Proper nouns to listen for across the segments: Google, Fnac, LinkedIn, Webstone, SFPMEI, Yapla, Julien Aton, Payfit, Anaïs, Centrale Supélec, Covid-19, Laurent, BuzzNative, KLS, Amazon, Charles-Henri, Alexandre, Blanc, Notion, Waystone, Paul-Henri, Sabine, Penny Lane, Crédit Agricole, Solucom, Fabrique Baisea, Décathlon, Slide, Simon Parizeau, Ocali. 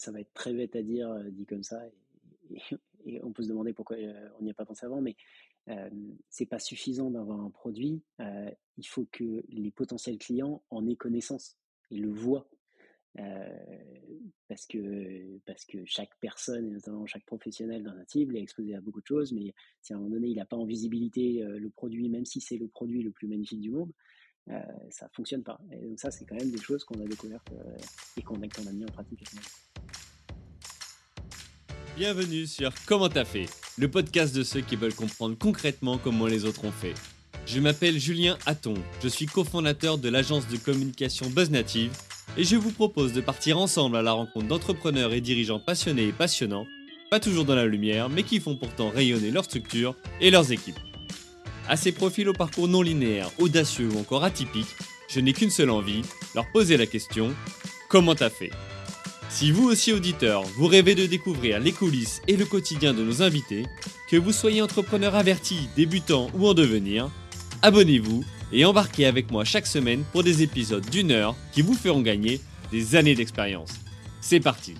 ça va être très bête à dire, dit comme ça, et on peut se demander pourquoi on n'y a pas pensé avant, mais c'est pas suffisant d'avoir un produit, il faut que les potentiels clients en aient connaissance et le voient. Parce que chaque personne, et notamment chaque professionnel dans la cible, est exposé à beaucoup de choses, mais si à un moment donné il n'a pas en visibilité le produit, même si c'est le produit le plus magnifique du monde, ça ne fonctionne pas. Et donc ça, c'est quand même des choses qu'on a découvertes et qu'on a mis en pratique. Bienvenue sur Comment t'as fait, le podcast de ceux qui veulent comprendre concrètement comment les autres ont fait. Je m'appelle Julien Aton, je suis cofondateur de l'agence de communication BuzzNative. Et je vous propose de partir ensemble à la rencontre d'entrepreneurs et dirigeants passionnés et passionnants, pas toujours dans la lumière, mais qui font pourtant rayonner leur structure et leurs équipes. À ces profils au parcours non linéaire, audacieux ou encore atypique, je n'ai qu'une seule envie, leur poser la question « Comment t'as fait ?» Si vous aussi auditeurs, vous rêvez de découvrir les coulisses et le quotidien de nos invités, que vous soyez entrepreneur averti, débutant ou en devenir, abonnez-vous et embarquez avec moi chaque semaine pour des épisodes d'une heure qui vous feront gagner des années d'expérience. C'est parti.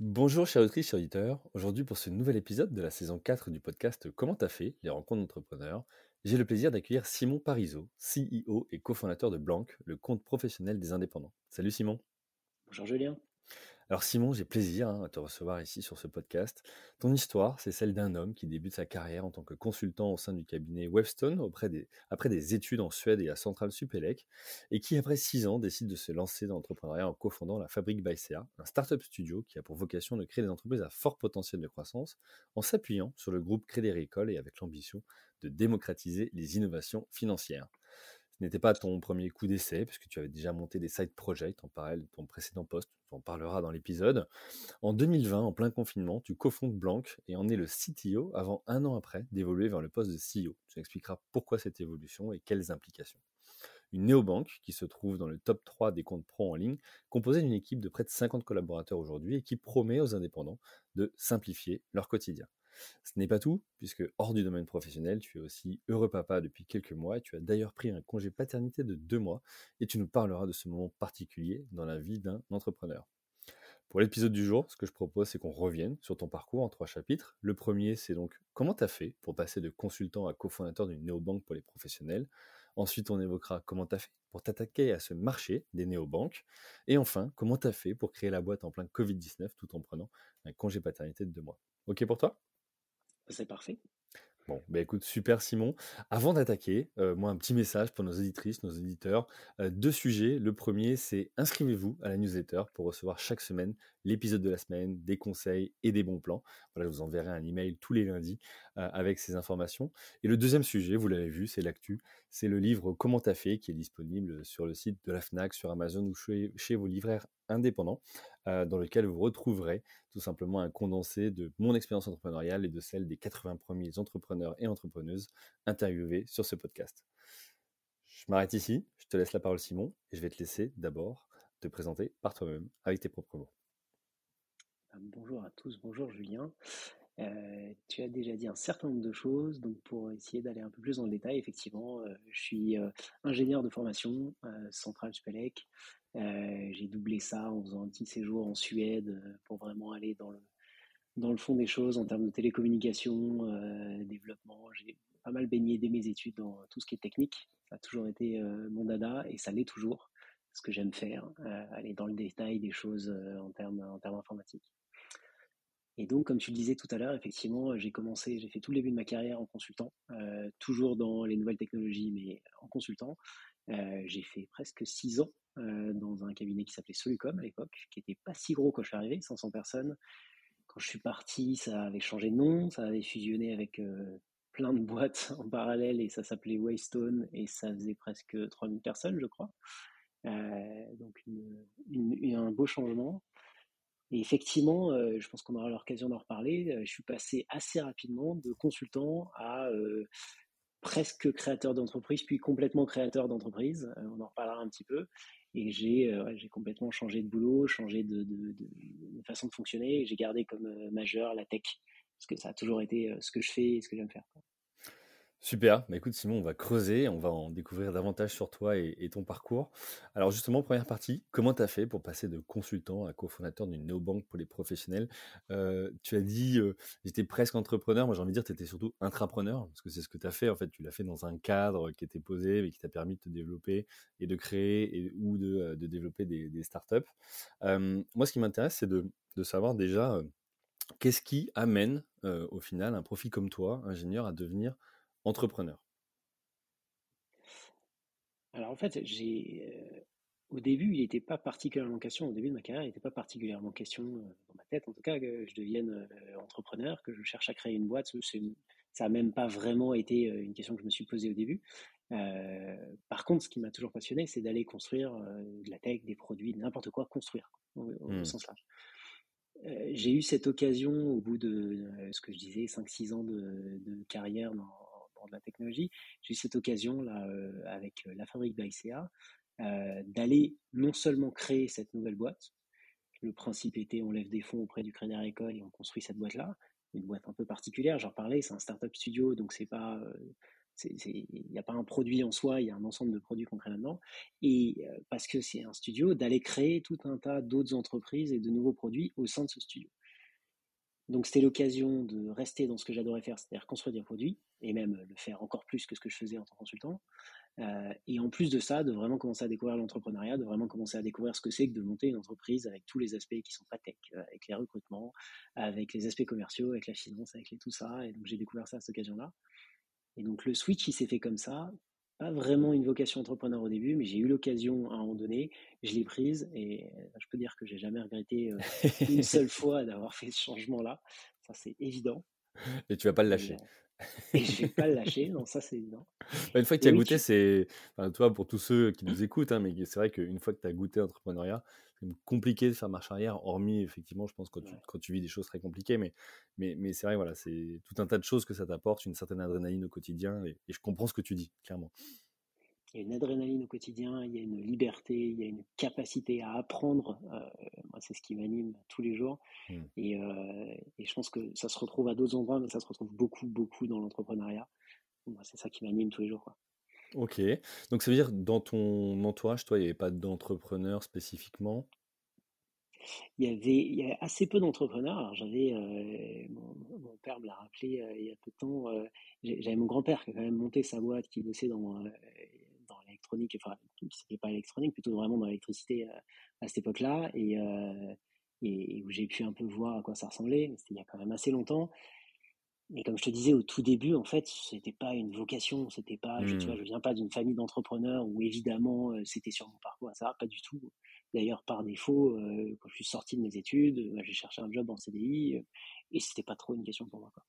Bonjour chers auditrices, chers auditeurs. Aujourd'hui pour ce nouvel épisode de la saison 4 du podcast Comment t'as fait, les rencontres d'entrepreneurs, j'ai le plaisir d'accueillir Simon Parizeau, CEO et cofondateur de Blanc, le compte professionnel des indépendants. Salut Simon. Bonjour Julien. Alors Simon, j'ai plaisir à te recevoir ici sur ce podcast. Ton histoire, c'est celle d'un homme qui débute sa carrière en tant que consultant au sein du cabinet Webstone après des études en Suède et à Centrale Supélec et qui, après 6 ans, décide de se lancer dans l'entrepreneuriat en cofondant la Fabrique Baisea, un startup studio qui a pour vocation de créer des entreprises à fort potentiel de croissance en s'appuyant sur le groupe Crédit Agricole et avec l'ambition de démocratiser les innovations financières. Ce n'était pas ton premier coup d'essai, puisque tu avais déjà monté des side projects en parallèle de ton précédent poste, on en parlera dans l'épisode. En 2020, en plein confinement, tu cofondes Blanc et en es le CTO avant un an après d'évoluer vers le poste de CEO. Tu expliqueras pourquoi cette évolution et quelles implications. Une néobanque qui se trouve dans le top 3 des comptes pro en ligne, composée d'une équipe de près de 50 collaborateurs aujourd'hui et qui promet aux indépendants de simplifier leur quotidien. Ce n'est pas tout, puisque hors du domaine professionnel, tu es aussi heureux papa depuis quelques mois et tu as d'ailleurs pris un congé paternité de 2 mois et tu nous parleras de ce moment particulier dans la vie d'un entrepreneur. Pour l'épisode du jour, ce que je propose, c'est qu'on revienne sur ton parcours en 3 chapitres. Le premier, c'est donc comment t'as fait pour passer de consultant à cofondateur d'une néobanque pour les professionnels. Ensuite, on évoquera comment t'as fait pour t'attaquer à ce marché des néobanques. Et enfin, comment t'as fait pour créer la boîte en plein Covid-19 tout en prenant un congé paternité de 2 mois. Ok pour toi ? C'est parfait. Bon, bah écoute, super Simon. Avant d'attaquer, moi un petit message pour nos auditrices, nos auditeurs. 2 sujets. Le premier, c'est inscrivez-vous à la newsletter pour recevoir chaque semaine l'épisode de la semaine, des conseils et des bons plans. Voilà, je vous enverrai un email tous les lundis avec ces informations. Et le deuxième sujet, vous l'avez vu, c'est l'actu. C'est le livre Comment t'as fait qui est disponible sur le site de la Fnac, sur Amazon ou chez vos libraires indépendants, dans lequel vous retrouverez tout simplement un condensé de mon expérience entrepreneuriale et de celle des 80 premiers entrepreneurs et entrepreneuses interviewés sur ce podcast. Je m'arrête ici, je te laisse la parole Simon et je vais te laisser d'abord te présenter par toi-même avec tes propres mots. Bonjour à tous, bonjour Julien. Tu as déjà dit un certain nombre de choses, donc pour essayer d'aller un peu plus dans le détail, effectivement, je suis ingénieur de formation, Centrale Supélec. J'ai doublé ça en faisant un petit séjour en Suède pour vraiment aller dans le fond des choses en termes de télécommunication, développement. J'ai pas mal baigné dès mes études dans tout ce qui est technique. Ça a toujours été mon dada et ça l'est toujours, ce que j'aime faire, aller dans le détail des choses en termes informatiques. Et donc, comme tu le disais tout à l'heure, effectivement, j'ai fait tout le début de ma carrière en consultant, toujours dans les nouvelles technologies, mais en consultant. J'ai fait presque 6 ans dans un cabinet qui s'appelait Solucom à l'époque, qui n'était pas si gros quand je suis arrivé, 500 personnes. Quand je suis parti, ça avait changé de nom, ça avait fusionné avec plein de boîtes en parallèle et ça s'appelait Waystone et ça faisait presque 3000 personnes, je crois. Donc, un beau changement. Et effectivement, je pense qu'on aura l'occasion d'en reparler, je suis passé assez rapidement de consultant à presque créateur d'entreprise, puis complètement créateur d'entreprise, on en reparlera un petit peu, et j'ai complètement changé de boulot, changé de façon de fonctionner, et j'ai gardé comme majeur la tech, parce que ça a toujours été ce que je fais et ce que j'aime faire. Super, bah écoute Simon, on va creuser, on va en découvrir davantage sur toi et ton parcours. Alors justement, première partie, comment tu as fait pour passer de consultant à cofondateur d'une néobanque pour les professionnels ? Tu as dit, j'étais presque entrepreneur, moi j'ai envie de dire tu étais surtout intrapreneur, parce que c'est ce que tu as fait en fait, tu l'as fait dans un cadre qui était posé, mais qui t'a permis de te développer et de créer ou de développer des startups. Moi ce qui m'intéresse, c'est de savoir déjà qu'est-ce qui amène au final un profil comme toi, ingénieur, à devenir entrepreneur. Alors en fait, au début, il n'était pas particulièrement question, au début de ma carrière, il n'était pas particulièrement question, dans ma tête en tout cas, que je devienne entrepreneur, que je cherche à créer une boîte. Ça n'a même pas vraiment été une question que je me suis posée au début. Par contre, ce qui m'a toujours passionné, c'est d'aller construire de la tech, des produits, n'importe quoi, construire au sens large. J'ai eu cette occasion au bout de ce que je disais, 5-6 ans de carrière dans de la technologie, j'ai eu cette occasion là, avec la Fabrique Baisea, d'aller non seulement créer cette nouvelle boîte, le principe était on lève des fonds auprès du Crédit Agricole et on construit cette boîte-là, une boîte un peu particulière, j'en parlais, c'est un startup studio, donc c'est pas, il n'y a pas un produit en soi, il y a un ensemble de produits qu'on crée maintenant, et parce que c'est un studio, d'aller créer tout un tas d'autres entreprises et de nouveaux produits au sein de ce studio. Donc c'était l'occasion de rester dans ce que j'adorais faire, c'est-à-dire construire des produits, et même le faire encore plus que ce que je faisais en tant que consultant. Et en plus de ça, de vraiment commencer à découvrir l'entrepreneuriat, de vraiment commencer à découvrir ce que c'est que de monter une entreprise avec tous les aspects qui sont pas tech, avec les recrutements, avec les aspects commerciaux, avec la finance, avec tout ça. Et donc j'ai découvert ça à cette occasion-là. Et donc le switch, il s'est fait comme ça. Pas vraiment une vocation entrepreneur au début, mais j'ai eu l'occasion à un moment donné, je l'ai prise et je peux dire que j'ai jamais regretté une seule fois d'avoir fait ce changement-là, ça c'est évident. Et tu vas pas le lâcher. Et je vais pas le lâcher, non, ça c'est évident. Une fois que tu as goûté, c'est, enfin, toi pour tous ceux qui nous écoutent, hein, mais c'est vrai qu'une fois que tu as goûté l'entrepreneuriat, c'est compliqué de faire marche arrière, hormis effectivement, je pense quand tu vis des choses très compliquées, mais c'est vrai, voilà, c'est tout un tas de choses que ça t'apporte, une certaine adrénaline au quotidien, et je comprends ce que tu dis, clairement. Il y a une adrénaline au quotidien, il y a une liberté, il y a une capacité à apprendre. Moi, c'est ce qui m'anime tous les jours. Et je pense que ça se retrouve à d'autres endroits, mais ça se retrouve beaucoup, beaucoup dans l'entrepreneuriat. Moi, c'est ça qui m'anime tous les jours, quoi. Ok. Donc, ça veut dire dans ton entourage, toi, il n'y avait pas d'entrepreneur spécifiquement ? Il y avait assez peu d'entrepreneurs. Alors, j'avais, mon père me l'a rappelé il y a peu de temps, j'avais mon grand-père qui a quand même monté sa boîte, qui bossait dans l'électronique, enfin, c'était pas électronique, plutôt vraiment dans l'électricité à cette époque-là, et où j'ai pu un peu voir à quoi ça ressemblait, mais c'était il y a quand même assez longtemps. Et comme je te disais au tout début, en fait, c'était pas une vocation, c'était pas, tu vois, je viens pas d'une famille d'entrepreneurs où évidemment c'était sur mon parcours, ça, pas du tout. D'ailleurs, par défaut, quand je suis sorti de mes études, j'ai cherché un job en CDI, et c'était pas trop une question pour moi, quoi.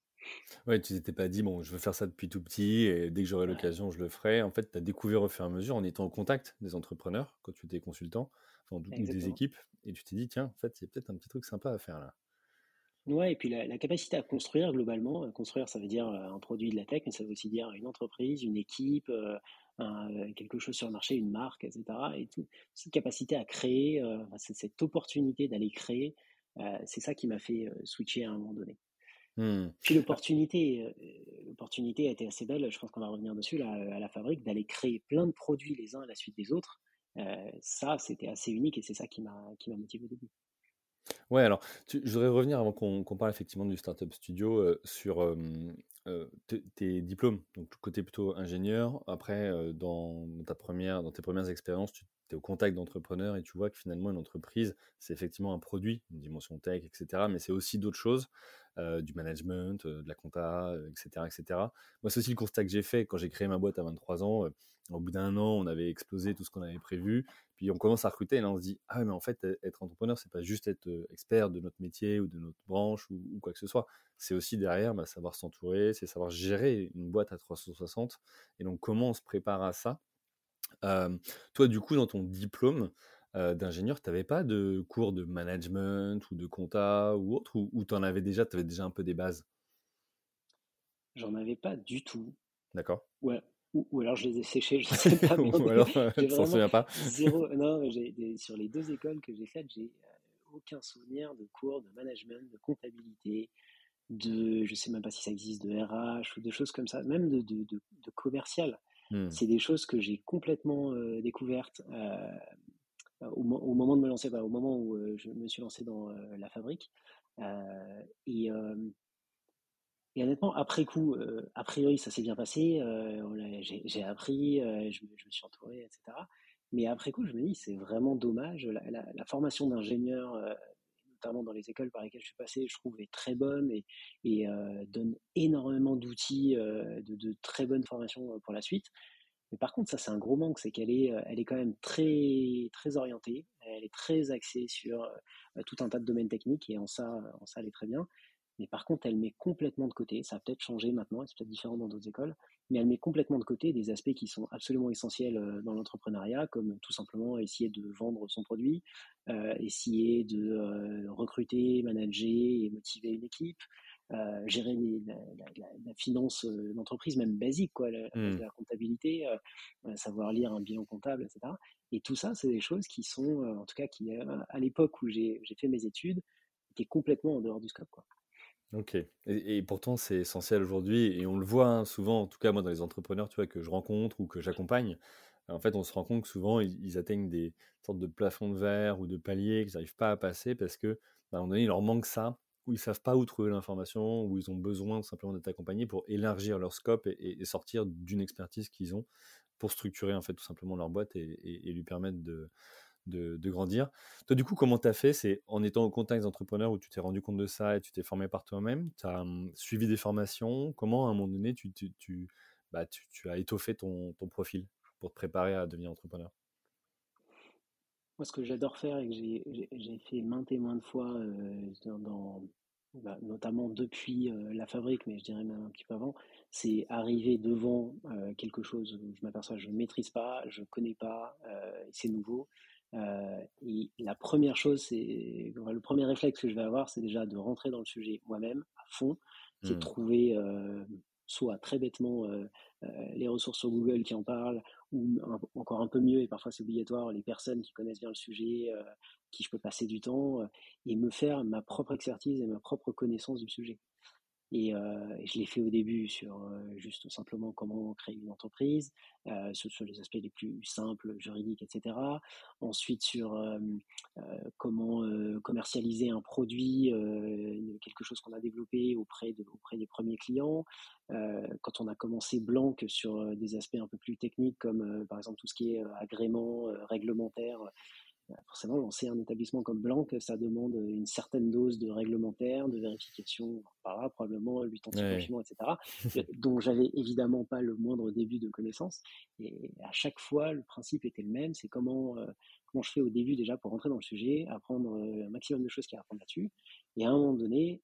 Ouais, tu t'étais pas dit, bon, je veux faire ça depuis tout petit, et dès que j'aurai l'occasion, je le ferai. En fait, tu as découvert au fur et à mesure, en étant au contact des entrepreneurs, quand tu étais consultant, enfin, des équipes, et tu t'es dit, tiens, en fait, il y a peut-être un petit truc sympa à faire là. Ouais, et puis la capacité à construire globalement, construire ça veut dire un produit de la tech, mais ça veut aussi dire une entreprise, une équipe, quelque chose sur le marché, une marque, etc. Et tout, cette capacité à créer, cette opportunité d'aller créer, c'est ça qui m'a fait switcher à un moment donné. Puis l'opportunité a été assez belle, je pense qu'on va revenir dessus là, à la Fabrique, d'aller créer plein de produits les uns à la suite des autres. Ça, c'était assez unique et c'est ça qui m'a motivé au début. Ouais, alors je voudrais revenir avant qu'on parle effectivement du Startup Studio sur tes diplômes, donc côté plutôt ingénieur. Après, dans tes premières expériences, tu es au contact d'entrepreneurs et tu vois que finalement une entreprise, c'est effectivement un produit, une dimension tech, etc. Mais c'est aussi d'autres choses, du management, de la compta, etc., etc. Moi, c'est aussi le constat que j'ai fait quand j'ai créé ma boîte à 23 ans. Au bout d'un an, on avait explosé tout ce qu'on avait prévu. Puis on commence à recruter et là on se dit « Ah mais en fait, être entrepreneur, c'est pas juste être expert de notre métier ou de notre branche ou quoi que ce soit. C'est aussi derrière savoir s'entourer, c'est savoir gérer une boîte à 360. » Et donc comment on se prépare à ça ? Toi du coup, dans ton diplôme d'ingénieur, tu n'avais pas de cours de management ou de compta ou autre ou tu avais déjà un peu des bases ? J'en avais pas du tout. D'accord. Ouais. Ou alors je les ai séchés, je ne sais pas. Ou alors je ne m'en souviens pas. Non, sur les deux écoles que j'ai faites, j'ai aucun souvenir de cours de management, de comptabilité, de, je ne sais même pas si ça existe, de RH ou des choses comme ça, même de commercial. Mmh. C'est des choses que j'ai complètement découvertes au moment de me lancer, au moment où je me suis lancé dans la fabrique. Et honnêtement, après coup, a priori, ça s'est bien passé. J'ai appris, je me suis entouré, etc. Mais après coup, je me dis, c'est vraiment dommage. La formation d'ingénieur, notamment dans les écoles par lesquelles je suis passé, je trouve est très bonne et donne énormément d'outils, de très bonnes formations pour la suite. Mais par contre, ça, c'est un gros manque, c'est qu'elle est, elle est quand même très, très orientée. Elle est très axée sur tout un tas de domaines techniques et en ça, elle est très bien. Mais par contre, elle met complètement de côté, ça a peut-être changé maintenant, et c'est peut-être différent dans d'autres écoles, mais elle met complètement de côté des aspects qui sont absolument essentiels dans l'entrepreneuriat, comme tout simplement essayer de vendre son produit, essayer de recruter, manager et motiver une équipe, gérer la finance d'entreprise, même basique, quoi, de la comptabilité, savoir lire un bilan comptable, etc. Et tout ça, c'est des choses qui sont, en tout cas, qui, à l'époque où j'ai fait mes études, étaient complètement en dehors du scope, quoi. Ok, et pourtant c'est essentiel aujourd'hui et on le voit hein, souvent, en tout cas moi dans les entrepreneurs tu vois, que je rencontre ou que j'accompagne, en fait on se rend compte que souvent ils atteignent des sortes de plafonds de verre ou de paliers qu'ils n'arrivent pas à passer parce qu'à un moment donné il leur manque ça, ou ils ne savent pas où trouver l'information, ou ils ont besoin tout simplement d'être accompagnés pour élargir leur scope et sortir d'une expertise qu'ils ont pour structurer en fait tout simplement leur boîte et lui permettre de grandir. Toi, du coup, comment tu as fait ? C'est en étant au contact des entrepreneurs où tu t'es rendu compte de ça et tu t'es formé par toi-même, tu as suivi des formations. Comment, à un moment donné, tu as étoffé ton profil pour te préparer à devenir entrepreneur ? Moi, ce que j'adore faire et que j'ai fait maintes et maintes fois, notamment depuis la fabrique, mais je dirais même un petit peu avant, c'est arriver devant quelque chose où je m'aperçois que je ne maîtrise pas, je ne connais pas, c'est nouveau. Et la première chose, le premier réflexe que je vais avoir, c'est déjà de rentrer dans le sujet moi-même à fond, c'est de trouver soit très bêtement les ressources sur Google qui en parlent, ou encore un peu mieux, et parfois c'est obligatoire, les personnes qui connaissent bien le sujet, qui je peux passer du temps, et me faire ma propre expertise et ma propre connaissance du sujet. Et je l'ai fait au début sur juste simplement comment créer une entreprise, sur les aspects les plus simples, juridiques, etc. Ensuite sur comment commercialiser un produit, quelque chose qu'on a développé auprès des premiers clients. Quand on a commencé Blanc sur des aspects un peu plus techniques comme par exemple tout ce qui est agrément, réglementaire, forcément, lancer un établissement comme Blanc, ça demande une certaine dose de réglementaire, de vérification, voilà, probablement lutte anti-blanchiment, etc., dont j'avais évidemment pas le moindre début de connaissance. Et à chaque fois, le principe était le même, c'est comment je fais au début déjà pour rentrer dans le sujet, apprendre un maximum de choses qu'il y a à apprendre là-dessus, et à un moment donné,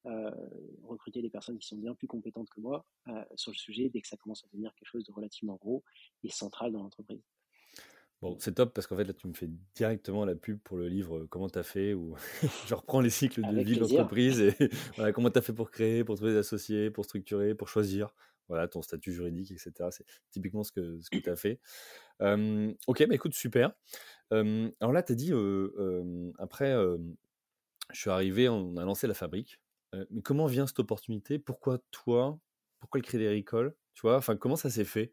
recruter des personnes qui sont bien plus compétentes que moi sur le sujet dès que ça commence à devenir quelque chose de relativement gros et central dans l'entreprise. Bon, c'est top parce qu'en fait, là, tu me fais directement la pub pour le livre « Comment t'as fait ?» où je reprends les cycles de vie de l'entreprise et voilà, comment t'as fait pour créer, pour trouver des associés, pour structurer, pour choisir, voilà, ton statut juridique, etc. C'est typiquement ce que t'as fait. Ok, bah écoute, super. Alors là, t'as dit, après, je suis arrivé, on a lancé la fabrique. Mais comment vient cette opportunité ? Pourquoi le Crédit Agricole ? Tu vois, enfin, comment ça s'est fait ?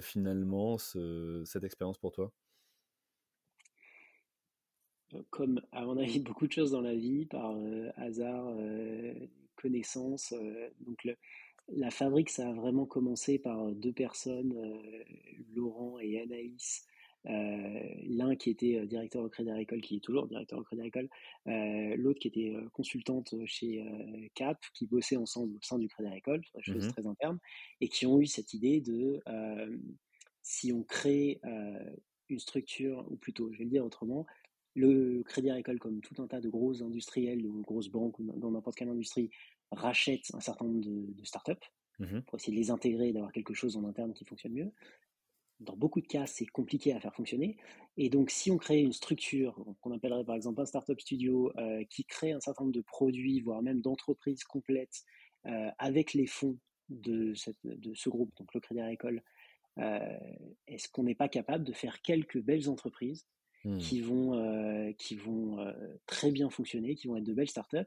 Finalement cette expérience pour toi ? Comme à mon avis beaucoup de choses dans la vie, par hasard, connaissance, donc la fabrique, ça a vraiment commencé par deux personnes, Laurent et Anaïs, l'un qui était directeur au Crédit Agricole, qui est toujours directeur au Crédit Agricole, l'autre qui était consultante chez Cap, qui bossaient ensemble au sein du Crédit Agricole, chose très interne, et qui ont eu cette idée de si on crée une structure, ou plutôt, je vais le dire autrement, le Crédit Agricole, comme tout un tas de grosses industriels ou grosses banques, ou dans n'importe quelle industrie, rachète un certain nombre de start-up pour essayer de les intégrer, d'avoir quelque chose en interne qui fonctionne mieux. Dans beaucoup de cas, c'est compliqué à faire fonctionner. Et donc, si on crée une structure qu'on appellerait par exemple un startup studio qui crée un certain nombre de produits, voire même d'entreprises complètes avec les fonds de ce groupe, donc le Crédit Agricole, est-ce qu'on n'est pas capable de faire quelques belles entreprises qui vont très bien fonctionner, qui vont être de belles startups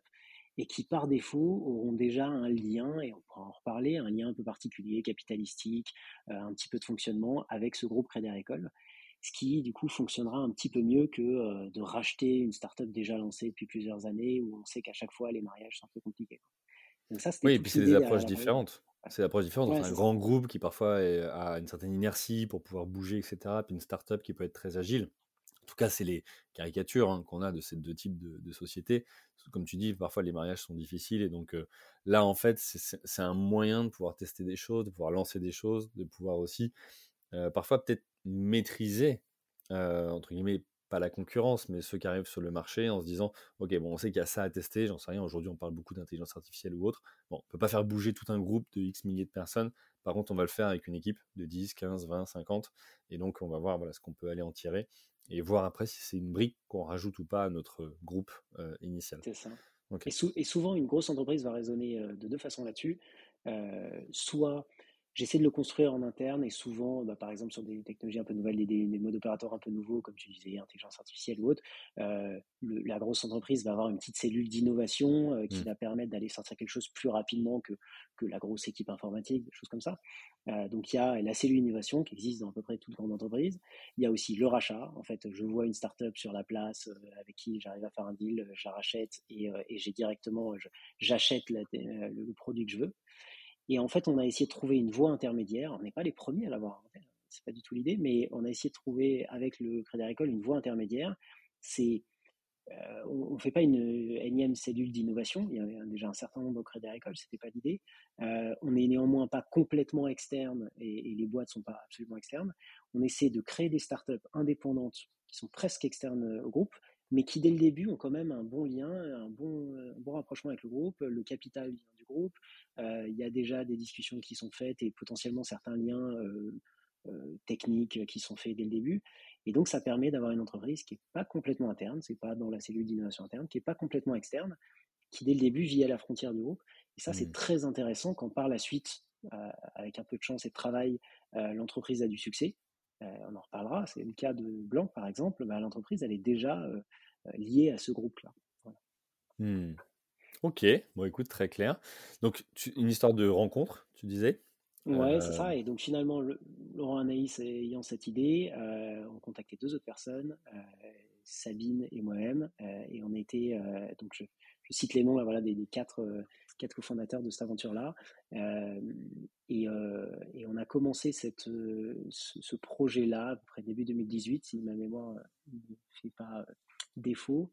et qui, par défaut, auront déjà un lien, et on pourra en reparler, un lien un peu particulier, capitalistique, un petit peu de fonctionnement avec ce groupe Crédit Agricole, ce qui, du coup, fonctionnera un petit peu mieux que de racheter une start-up déjà lancée depuis plusieurs années, où on sait qu'à chaque fois, les mariages sont un peu compliqués. Donc ça, oui, et puis c'est des approches différentes. C'est l'approche différente entre un grand groupe qui parfois a une certaine inertie pour pouvoir bouger, etc., puis une start-up qui peut être très agile. En tout cas, c'est les caricatures qu'on a de ces deux types de sociétés. Comme tu dis, parfois les mariages sont difficiles et donc là, en fait, c'est un moyen de pouvoir tester des choses, de pouvoir lancer des choses, de pouvoir aussi parfois peut-être maîtriser, entre guillemets, pas la concurrence, mais ceux qui arrivent sur le marché en se disant « Ok, bon, on sait qu'il y a ça à tester, j'en sais rien, aujourd'hui on parle beaucoup d'intelligence artificielle ou autre. Bon, on ne peut pas faire bouger tout un groupe de X milliers de personnes. Par contre, on va le faire avec une équipe de 10, 15, 20, 50. Et donc, on va voir ce qu'on peut aller en tirer et voir après si c'est une brique qu'on rajoute ou pas à notre groupe initial. » C'est ça. Okay. Et souvent, une grosse entreprise va raisonner de deux façons là-dessus. Soit... j'essaie de le construire en interne et souvent, par exemple, sur des technologies un peu nouvelles, des modes opérateurs un peu nouveaux, comme tu disais, intelligence artificielle ou autre, la grosse entreprise va avoir une petite cellule d'innovation qui va permettre d'aller sortir quelque chose plus rapidement que la grosse équipe informatique, des choses comme ça. Donc, il y a la cellule innovation qui existe dans à peu près toute grande entreprise. Il y a aussi le rachat. En fait, je vois une start-up sur la place avec qui j'arrive à faire un deal, je la rachète et j'ai directement, j'achète le produit que je veux. Et en fait, on a essayé de trouver une voie intermédiaire. On n'est pas les premiers à l'avoir inventée, c'est pas du tout l'idée, mais on a essayé de trouver avec le Crédit Agricole une voie intermédiaire. C'est, on ne fait pas une énième cellule d'innovation. Il y avait déjà un certain nombre au Crédit Agricole, c'était pas l'idée. On n'est néanmoins pas complètement externe et les boîtes sont pas absolument externes. On essaie de créer des startups indépendantes qui sont presque externes au groupe, mais qui dès le début ont quand même un bon lien, un bon rapprochement avec le groupe, le capital vient du groupe, il y a déjà des discussions qui sont faites et potentiellement certains liens techniques qui sont faits dès le début. Et donc ça permet d'avoir une entreprise qui n'est pas complètement interne, c'est pas dans la cellule d'innovation interne, qui n'est pas complètement externe, qui dès le début vit à la frontière du groupe. Et ça c'est très intéressant quand par la suite, avec un peu de chance et de travail, l'entreprise a du succès. On en reparlera, c'est le cas de Blanc par exemple, l'entreprise elle est déjà liée à ce groupe-là. Voilà. Ok, bon écoute, très clair. Donc une histoire de rencontre, tu disais ? Ouais, c'est ça, et donc finalement Laurent et Anaïs ayant cette idée, ont contacté deux autres personnes, Sabine et moi-même, et on a été, donc je cite les noms là, voilà, des quatre cofondateurs de cette aventure-là. Et on a commencé ce projet-là à peu près début 2018, si ma mémoire ne fait pas défaut.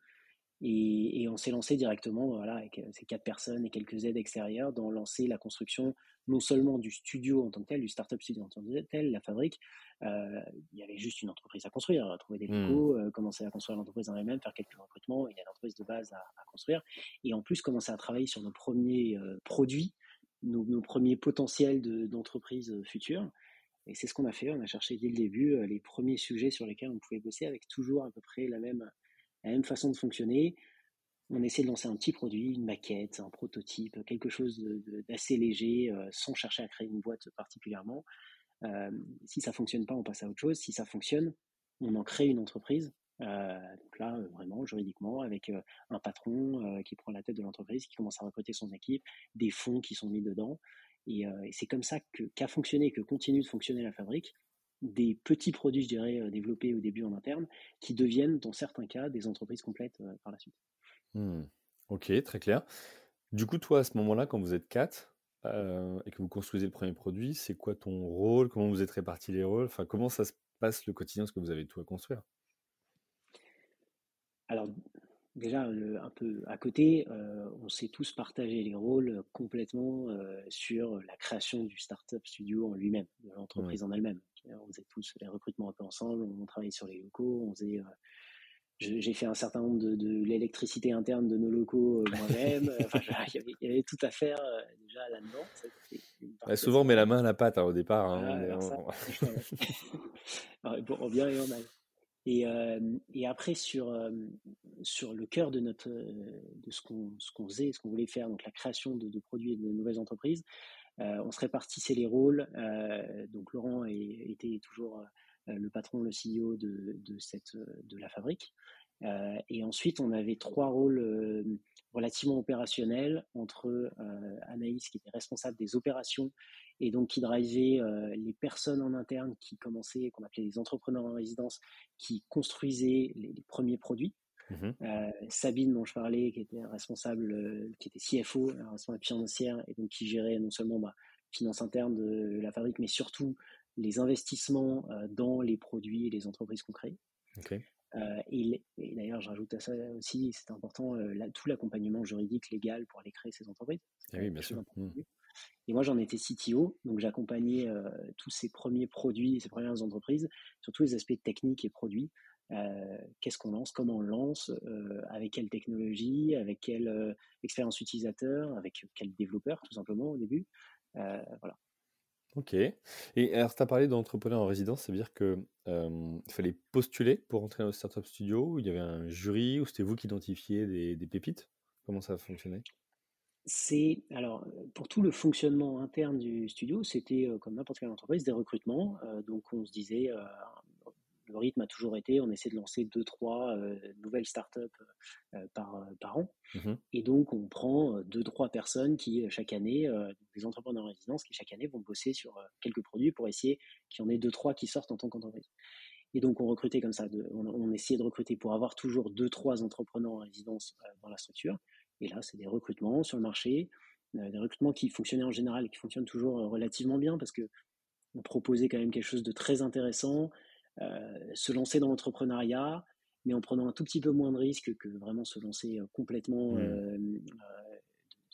Et on s'est lancé directement voilà, avec ces quatre personnes et quelques aides extérieures dans lancer la construction non seulement du studio en tant que tel, du startup studio en tant que tel, la fabrique. Il y avait juste une entreprise à construire, à trouver des locaux, commencer à construire l'entreprise en elle-même, faire quelques recrutements. Il y a l'entreprise de base à construire. Et en plus, commencer à travailler sur nos premiers produits, nos premiers potentiels d'entreprises futures. Et c'est ce qu'on a fait. On a cherché dès le début les premiers sujets sur lesquels on pouvait bosser avec toujours à peu près la même façon de fonctionner. On essaie de lancer un petit produit, une maquette, un prototype, quelque chose d'assez léger, sans chercher à créer une boîte particulièrement. Si ça ne fonctionne pas, on passe à autre chose. Si ça fonctionne, on en crée une entreprise. Donc là, vraiment, juridiquement, avec un patron qui prend la tête de l'entreprise, qui commence à recruter son équipe, des fonds qui sont mis dedans. Et c'est comme ça qu'a fonctionné et que continue de fonctionner la fabrique. Des petits produits, je dirais, développés au début en interne, qui deviennent, dans certains cas, des entreprises complètes par la suite. Ok, très clair. Du coup, toi, à ce moment-là, quand vous êtes quatre et que vous construisez le premier produit, c'est quoi ton rôle ? Comment vous êtes répartis les rôles ? Enfin, comment ça se passe le quotidien, parce que vous avez tout à construire ? Alors, déjà, un peu à côté, on s'est tous partagé les rôles complètement sur la création du startup studio en lui-même, de l'entreprise en elle-même. On faisait tous les recrutements un peu ensemble, on travaillait sur les locaux, on faisait... j'ai fait un certain nombre de l'électricité interne de nos locaux moi-même. Enfin, il y avait tout à faire déjà là-dedans. Ouais, souvent, on met la main à la pâte au départ. En bien et en mal. Et après, sur le cœur de ce qu'on faisait, ce qu'on voulait faire, donc la création de produits et de nouvelles entreprises, on se répartissait les rôles. Donc Laurent était toujours le patron, le CEO de la fabrique. Et ensuite, on avait trois rôles relativement opérationnel entre Anaïs, qui était responsable des opérations et donc qui drivait les personnes en interne qui commençaient, qu'on appelait les entrepreneurs en résidence, qui construisaient les premiers produits. Sabine, dont je parlais, qui était responsable, qui était CFO, responsable financière, et donc qui gérait non seulement finance interne de la fabrique, mais surtout les investissements dans les produits et les entreprises qu'on crée. Okay. Et d'ailleurs, je rajoute à ça aussi, c'est important, tout l'accompagnement juridique, légal pour aller créer ces entreprises. Ah oui, bien sûr. Et moi, j'en étais CTO, donc j'accompagnais tous ces premiers produits, ces premières entreprises, sur tous les aspects techniques et produits. Qu'est-ce qu'on lance, comment on lance, avec quelle technologie, avec quelle expérience utilisateur, avec quel développeur, tout simplement, au début. Voilà. Ok. Et alors, tu as parlé d'entrepreneur en résidence, ça veut dire qu'il fallait postuler pour entrer dans le Startup Studio, il y avait un jury, ou c'était vous qui identifiez des pépites? Comment ça fonctionnait? Alors, pour tout le fonctionnement interne du studio, c'était, comme n'importe quelle entreprise, des recrutements. Donc, on se disait... Le rythme a toujours été, on essaie de lancer 2-3 nouvelles startups par an. Et donc, on prend 2-3 personnes qui, chaque année, des entrepreneurs en résidence qui, chaque année, vont bosser sur quelques produits pour essayer qu'il y en ait 2-3 qui sortent en tant qu'entreprise. Et donc, on recrutait comme ça. On essayait de recruter pour avoir toujours 2-3 entrepreneurs en résidence dans la structure. Et là, c'est des recrutements sur le marché, des recrutements qui fonctionnaient en général et qui fonctionnent toujours relativement bien parce qu'on proposait quand même quelque chose de très intéressant. Se lancer dans l'entrepreneuriat, mais en prenant un tout petit peu moins de risques que vraiment se lancer complètement de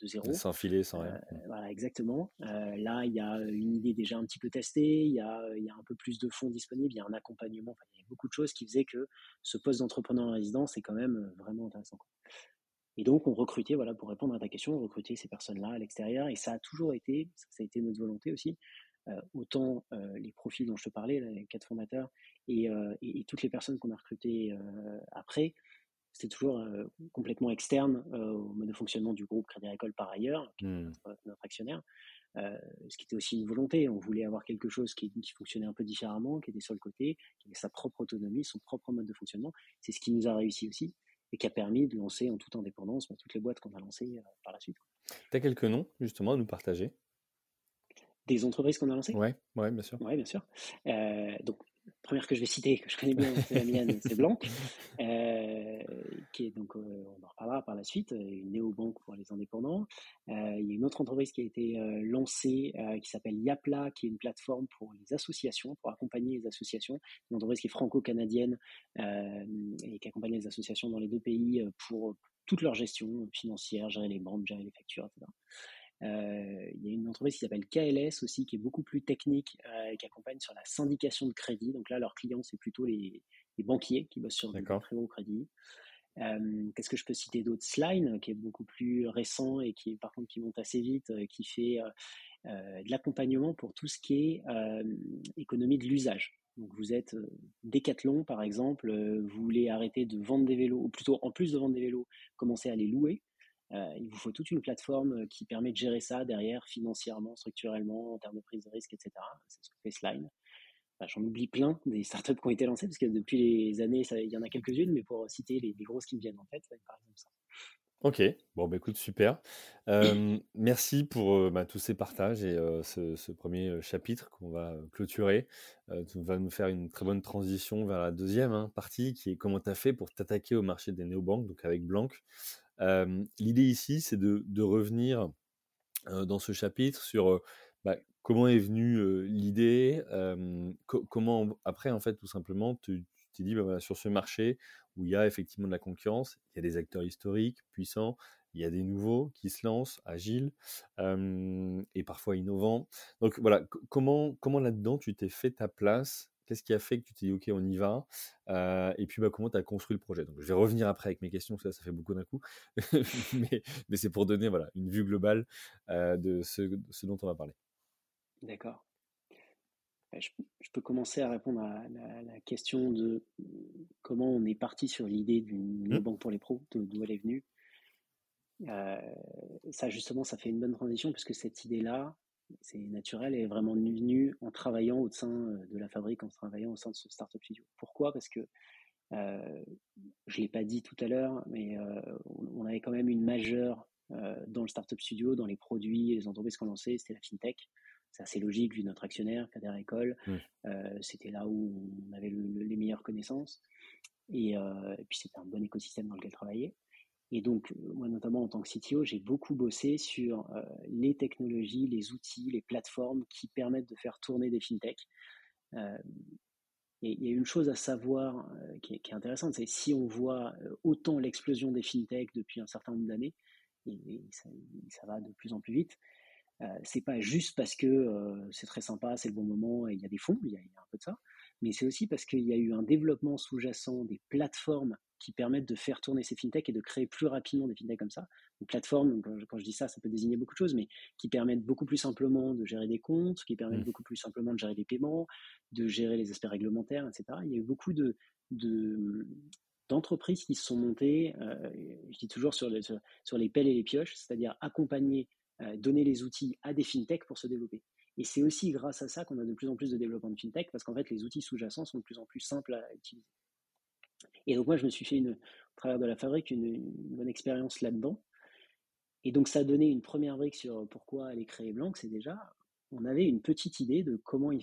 zéro. Sans filet, sans rien. Voilà, exactement. Là, il y a une idée déjà un petit peu testée, il y a un peu plus de fonds disponibles, il y a un accompagnement, enfin, il y a beaucoup de choses qui faisaient que ce poste d'entrepreneur en résidence est quand même vraiment intéressant. Et donc, on recrutait, voilà, pour répondre à ta question, on recrutait ces personnes-là à l'extérieur, et ça a toujours été, ça a été notre volonté aussi, autant les profils dont je te parlais, les 4 fondateurs et toutes les personnes qu'on a recrutées après, c'était toujours complètement externe au mode de fonctionnement du groupe Crédit Agricole par ailleurs, qui est notre actionnaire, ce qui était aussi une volonté. On voulait avoir quelque chose qui fonctionnait un peu différemment, qui était sur le côté, qui avait sa propre autonomie, son propre mode de fonctionnement. C'est ce qui nous a réussi aussi et qui a permis de lancer en toute indépendance toutes les boîtes qu'on a lancées par la suite. Tu as quelques noms justement à nous partager ? Des entreprises qu'on a lancées ? Ouais, bien sûr. Ouais, bien sûr. Donc, première que je vais citer, que je connais bien, c'est la mienne, c'est Blanc, qui est donc, on en reparlera par la suite, une néobanque pour les indépendants. Il y a une autre entreprise qui a été lancée, qui s'appelle Yapla, qui est une plateforme pour les associations, pour accompagner les associations. Une entreprise qui est franco-canadienne et qui accompagne les associations dans les 2 pays pour toute leur gestion financière, gérer les membres, gérer les factures, etc. Il y a une entreprise qui s'appelle KLS aussi, qui est beaucoup plus technique, qui accompagne sur la syndication de crédit. Donc là, leurs clients, c'est plutôt les banquiers qui bossent sur des très gros crédits. Qu'est-ce que je peux citer d'autre ? Slide, qui est beaucoup plus récent et qui, par contre, qui monte assez vite, qui fait de l'accompagnement pour tout ce qui est économie de l'usage. Donc vous êtes Décathlon, par exemple, vous voulez arrêter de vendre des vélos, ou plutôt, en plus de vendre des vélos, commencer à les louer. Il vous faut toute une plateforme qui permet de gérer ça derrière, financièrement, structurellement, en termes de prise de risque, etc. C'est ce que fait Slide. Enfin, j'en oublie plein des startups qui ont été lancées, parce que depuis les années, il y en a quelques-unes, mais pour citer les grosses qui me viennent en tête, ça va être par exemple ça. Ok, bon, écoute, super. Merci pour tous ces partages et ce premier chapitre qu'on va clôturer. Tu vas nous faire une très bonne transition vers la deuxième partie, qui est comment tu as fait pour t'attaquer au marché des néobanques, donc avec Blanc. L'idée ici, c'est de revenir dans ce chapitre sur comment est venue l'idée, comment après en fait tout simplement tu t'es dit sur ce marché où il y a effectivement de la concurrence, il y a des acteurs historiques puissants, il y a des nouveaux qui se lancent, agiles et parfois innovants. Donc voilà, comment là-dedans tu t'es fait ta place? Qu'est-ce qui a fait que tu t'es dit « Ok, on y va » et puis comment tu as construit le projet. Donc, je vais revenir après avec mes questions, parce que ça fait beaucoup d'un coup, mais c'est pour donner une vue globale de ce dont on va parler. D'accord. Je peux commencer à répondre à la question de comment on est parti sur l'idée d'une banque pour les pros, d'où elle est venue. Ça, justement, ça fait une bonne transition, puisque cette idée-là, c'est naturel et vraiment venu en travaillant au sein de la fabrique, en travaillant au sein de ce Startup Studio. Pourquoi ? Parce que Je l'ai pas dit tout à l'heure, mais on avait quand même une majeure dans le Startup Studio, dans les produits, les entreprises qu'on lançait, c'était la fintech. C'est assez logique vu notre actionnaire, Crédit Agricole. Oui. C'était là où on avait les meilleures connaissances. Et puis c'était un bon écosystème dans lequel travailler. Et donc, moi notamment en tant que CTO, j'ai beaucoup bossé sur les technologies, les outils, les plateformes qui permettent de faire tourner des fintechs. Et il y a une chose à savoir qui est intéressante, c'est si on voit autant l'explosion des fintechs depuis un certain nombre d'années, et ça va de plus en plus vite, c'est pas juste parce que c'est très sympa, c'est le bon moment et il y a des fonds, il y a un peu de ça, mais c'est aussi parce qu'il y a eu un développement sous-jacent des plateformes qui permettent de faire tourner ces fintechs et de créer plus rapidement des fintechs comme ça. Une plateforme, quand je dis ça, ça peut désigner beaucoup de choses, mais qui permettent beaucoup plus simplement de gérer des comptes, qui permettent beaucoup plus simplement de gérer des paiements, de gérer les aspects réglementaires, etc. Il y a eu beaucoup d'entreprises qui se sont montées, je dis toujours sur les pelles et les pioches, c'est-à-dire accompagner, donner les outils à des fintechs pour se développer. Et c'est aussi grâce à ça qu'on a de plus en plus de développement de fintech, parce qu'en fait, les outils sous-jacents sont de plus en plus simples à utiliser. Et donc moi, je me suis fait, au travers de la fabrique, une bonne expérience là-dedans. Et donc ça a donné une première brique sur pourquoi aller créer Blanc. C'est déjà, on avait une petite idée de comment il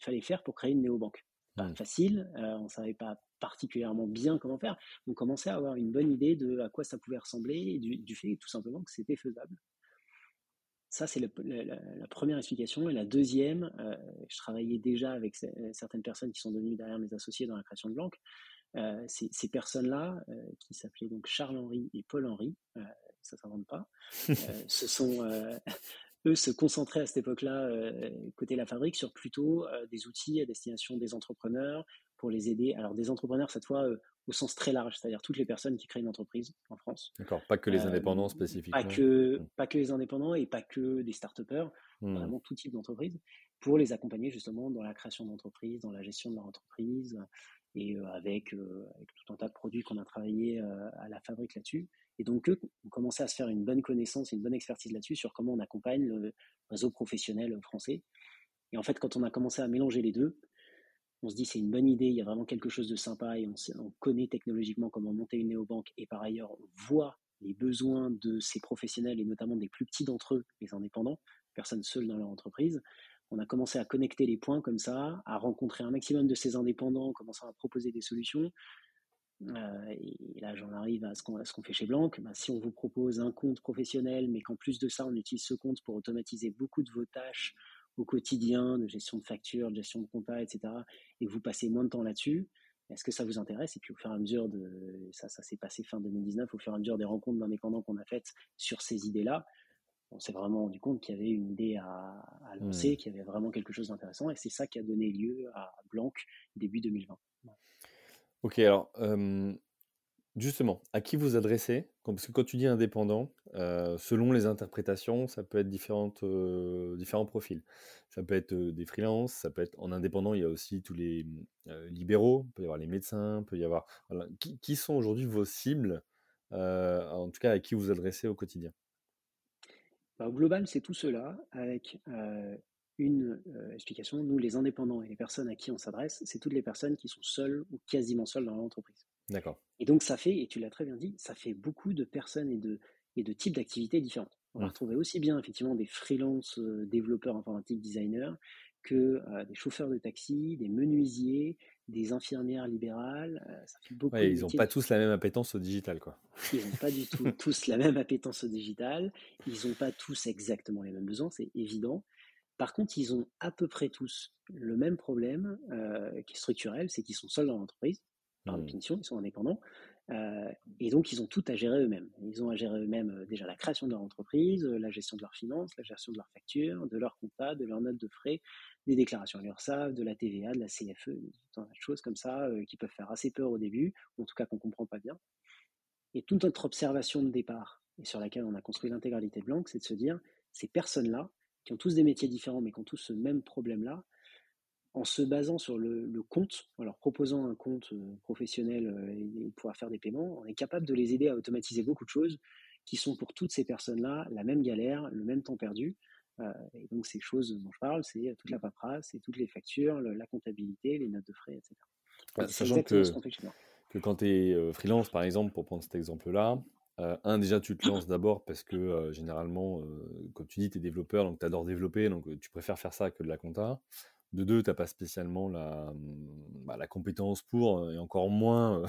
fallait faire pour créer une néobanque. Pas facile, on ne savait pas particulièrement bien comment faire. On commençait à avoir une bonne idée de à quoi ça pouvait ressembler et du fait tout simplement que c'était faisable. Ça, c'est la première explication. Et la deuxième, je travaillais déjà avec certaines personnes qui sont devenues derrière mes associés dans la création de Blanc. Ces personnes-là, qui s'appelaient donc Charles-Henri et Paul-Henri, ça s'invente pas, eux se concentraient à cette époque-là, côté la fabrique, sur plutôt des outils à destination des entrepreneurs pour les aider. Alors des entrepreneurs cette fois au sens très large, c'est-à-dire toutes les personnes qui créent une entreprise en France. D'accord, pas que les indépendants spécifiquement. Pas que les indépendants et pas que des start-upers, vraiment tout type d'entreprise, pour les accompagner justement dans la création d'entreprise, dans la gestion de leur entreprise. Et avec tout un tas de produits qu'on a travaillé à la fabrique là-dessus. Et donc, eux ont commencé à se faire une bonne connaissance, une bonne expertise là-dessus sur comment on accompagne le réseau professionnel français. Et en fait, quand on a commencé à mélanger les deux, on se dit c'est une bonne idée, il y a vraiment quelque chose de sympa et on connaît technologiquement comment monter une néobanque. Et par ailleurs, on voit les besoins de ces professionnels et notamment des plus petits d'entre eux, les indépendants, personnes seules dans leur entreprise. On a commencé à connecter les points comme ça, à rencontrer un maximum de ces indépendants, en commençant à proposer des solutions. Et là, j'en arrive à ce qu'on fait chez Blanc. Ben, si on vous propose un compte professionnel, mais qu'en plus de ça, on utilise ce compte pour automatiser beaucoup de vos tâches au quotidien, de gestion de factures, de gestion de compta, etc., et que vous passez moins de temps là-dessus, est-ce que ça vous intéresse? Et puis, au fur et à mesure de... Ça s'est passé fin 2019, au fur et à mesure des rencontres d'indépendants qu'on a faites sur ces idées-là, on s'est vraiment rendu compte qu'il y avait une idée à lancer, qu'il y avait vraiment quelque chose d'intéressant, et c'est ça qui a donné lieu à Blanc début 2020. Ok, alors justement, à qui vous adressez? Parce que quand tu dis indépendant, selon les interprétations, ça peut être différents profils. Ça peut être des freelances, ça peut être en indépendant, il y a aussi tous les libéraux, il peut y avoir les médecins, il peut y avoir... Voilà. Qui sont aujourd'hui vos cibles, en tout cas à qui vous adressez au quotidien? Au global, c'est tout cela, avec une explication. Nous, les indépendants et les personnes à qui on s'adresse, c'est toutes les personnes qui sont seules ou quasiment seules dans l'entreprise. D'accord. Et donc, ça fait, et tu l'as très bien dit, ça fait beaucoup de personnes et de types d'activités différentes. On va retrouver aussi bien, effectivement, des freelance développeurs informatiques, designers, que des chauffeurs de taxi, des menuisiers, des infirmières libérales. Ça fait beaucoup. Ouais, ils n'ont pas tous la même appétence au digital, quoi. Ils n'ont pas du tout tous la même appétence au digital. Ils n'ont pas tous exactement les mêmes besoins, c'est évident. Par contre, ils ont à peu près tous le même problème qui est structurel, c'est qu'ils sont seuls dans l'entreprise. Par définition, ils sont indépendants. Et donc, ils ont tout à gérer eux-mêmes. Ils ont à gérer eux-mêmes déjà la création de leur entreprise, la gestion de leurs finances, la gestion de leurs factures, de leurs compta, de leurs notes de frais, des déclarations à l'URSSAF, de la TVA, de la CFE, tout un tas de choses comme ça qui peuvent faire assez peur au début, ou en tout cas qu'on ne comprend pas bien. Et toute notre observation de départ, et sur laquelle on a construit l'intégralité de Blanc, c'est de se dire, ces personnes-là, qui ont tous des métiers différents, mais qui ont tous ce même problème-là, en se basant sur le compte, en leur proposant un compte professionnel et pouvoir faire des paiements, on est capable de les aider à automatiser beaucoup de choses qui sont pour toutes ces personnes-là la même galère, le même temps perdu. Et donc ces choses dont je parle, c'est toute la paperasse, c'est toutes les factures, la comptabilité, les notes de frais, etc. Ah, c'est exactement ce qu'on fait chez moi. que quand tu es freelance, par exemple, pour prendre cet exemple-là, déjà, tu te lances d'abord parce que généralement, comme tu dis, tu es développeur, donc tu adores développer, donc tu préfères faire ça que de la compta. De deux, tu n'as pas spécialement la compétence pour, et encore moins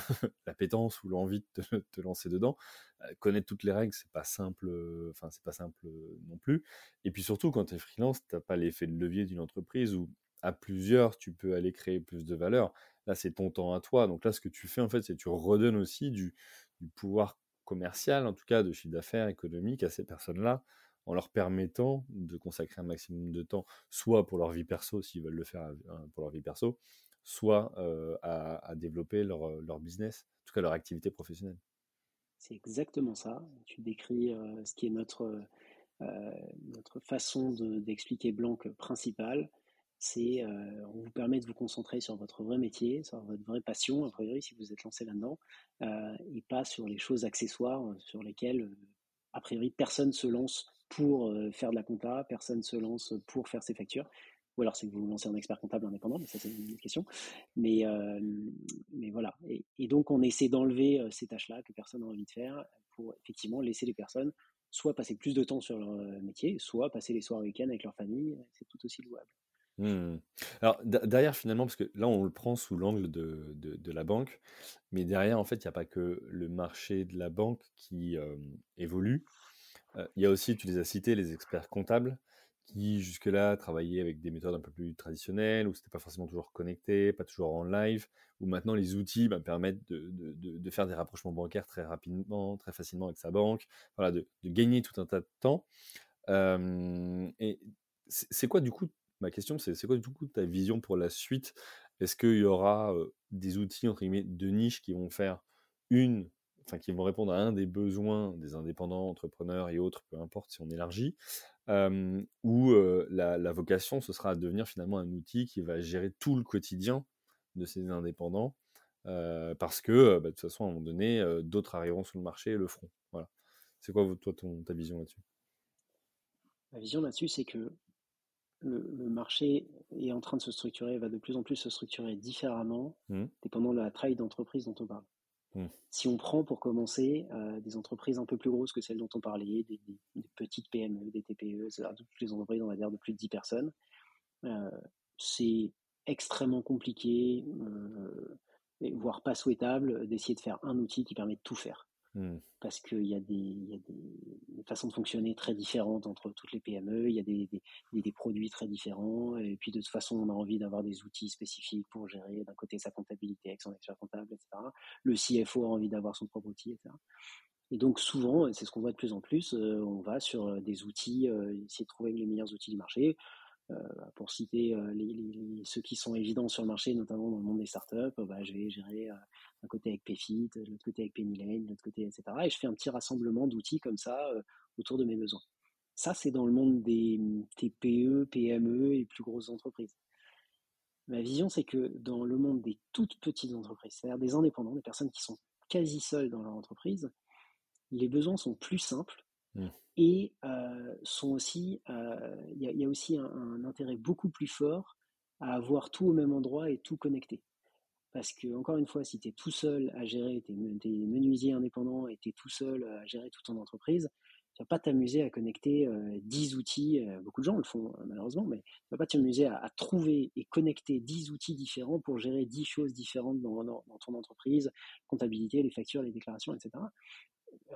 l'appétence ou l'envie de te lancer dedans. Connaître toutes les règles, c'est pas simple, c'est pas simple non plus. Et puis surtout, quand tu es freelance, tu n'as pas l'effet de levier d'une entreprise où à plusieurs, tu peux aller créer plus de valeur. Là, c'est ton temps à toi. Donc là, ce que tu fais, en fait, c'est que tu redonnes aussi du pouvoir commercial, en tout cas de chiffre d'affaires économique à ces personnes-là, en leur permettant de consacrer un maximum de temps, soit pour leur vie perso, s'ils veulent le faire pour leur vie perso, soit à développer leur business, en tout cas leur activité professionnelle. C'est exactement ça. Tu décris ce qui est notre façon d'expliquer Blanc principale. C'est on vous permet de vous concentrer sur votre vrai métier, sur votre vraie passion, a priori, si vous êtes lancé là-dedans, et pas sur les choses accessoires sur lesquelles, a priori, personne se lance pour faire de la compta, personne se lance pour faire ses factures, ou alors c'est que vous vous lancez en expert comptable indépendant, mais ça, c'est une autre question. Mais voilà. Et donc, on essaie d'enlever ces tâches-là que personne n'a envie de faire pour, effectivement, laisser les personnes soit passer plus de temps sur leur métier, soit passer les soirs week-ends avec leur famille. C'est tout aussi louable. Mmh. Alors derrière finalement, parce que là on le prend sous l'angle de la banque, mais derrière en fait il n'y a pas que le marché de la banque qui évolue, il y a aussi, tu les as cités, les experts comptables qui jusque-là travaillaient avec des méthodes un peu plus traditionnelles où c'était pas forcément toujours connecté, pas toujours en live, où maintenant les outils permettent de faire des rapprochements bancaires très rapidement, très facilement avec sa banque, voilà, de gagner tout un tas de temps, et c'est quoi du coup? Ma question, c'est quoi du coup ta vision pour la suite? Est-ce qu'il y aura des outils entre guillemets de niche qui vont qui vont répondre à un des besoins des indépendants, entrepreneurs et autres, peu importe si on élargit, ou la vocation, ce sera à devenir finalement un outil qui va gérer tout le quotidien de ces indépendants, parce que de toute façon à un moment donné, d'autres arriveront sur le marché et le feront. Voilà. C'est quoi toi ta vision là-dessus? Ma vision là-dessus, c'est que le marché est en train de se structurer, va de plus en plus se structurer différemment, dépendant de la taille d'entreprise dont on parle. Si on prend pour commencer des entreprises un peu plus grosses que celles dont on parlait, des petites PME, des TPE, etc., toutes les entreprises, on va dire, de plus de 10 personnes, c'est extrêmement compliqué, voire pas souhaitable, d'essayer de faire un outil qui permet de tout faire. Parce qu'il y a des façons de fonctionner très différentes entre toutes les PME, il y a des produits très différents, et puis de toute façon on a envie d'avoir des outils spécifiques pour gérer d'un côté sa comptabilité avec son expert comptable, etc. Le CFO a envie d'avoir son propre outil, etc. Et donc souvent, et c'est ce qu'on voit de plus en plus, on va sur des outils, essayer de trouver les meilleurs outils du marché. Pour citer ceux qui sont évidents sur le marché, notamment dans le monde des startups, je vais gérer d'un côté avec Payfit, de l'autre côté avec Penny Lane, de l'autre côté, etc. Et je fais un petit rassemblement d'outils comme ça autour de mes besoins. Ça, c'est dans le monde des TPE, PME et plus grosses entreprises. Ma vision, c'est que dans le monde des toutes petites entreprises, c'est-à-dire des indépendants, des personnes qui sont quasi seules dans leur entreprise, les besoins sont plus simples. Et sont aussi, y a aussi un intérêt beaucoup plus fort à avoir tout au même endroit et tout connecté. Parce que, encore une fois, si tu es tout seul à gérer, t'es menuisier indépendant et tu es tout seul à gérer toute ton entreprise, tu vas pas t'amuser à connecter 10 outils, beaucoup de gens le font malheureusement, mais tu vas pas t'amuser à trouver et connecter 10 outils différents pour gérer 10 choses différentes dans ton entreprise, comptabilité, les factures, les déclarations, etc.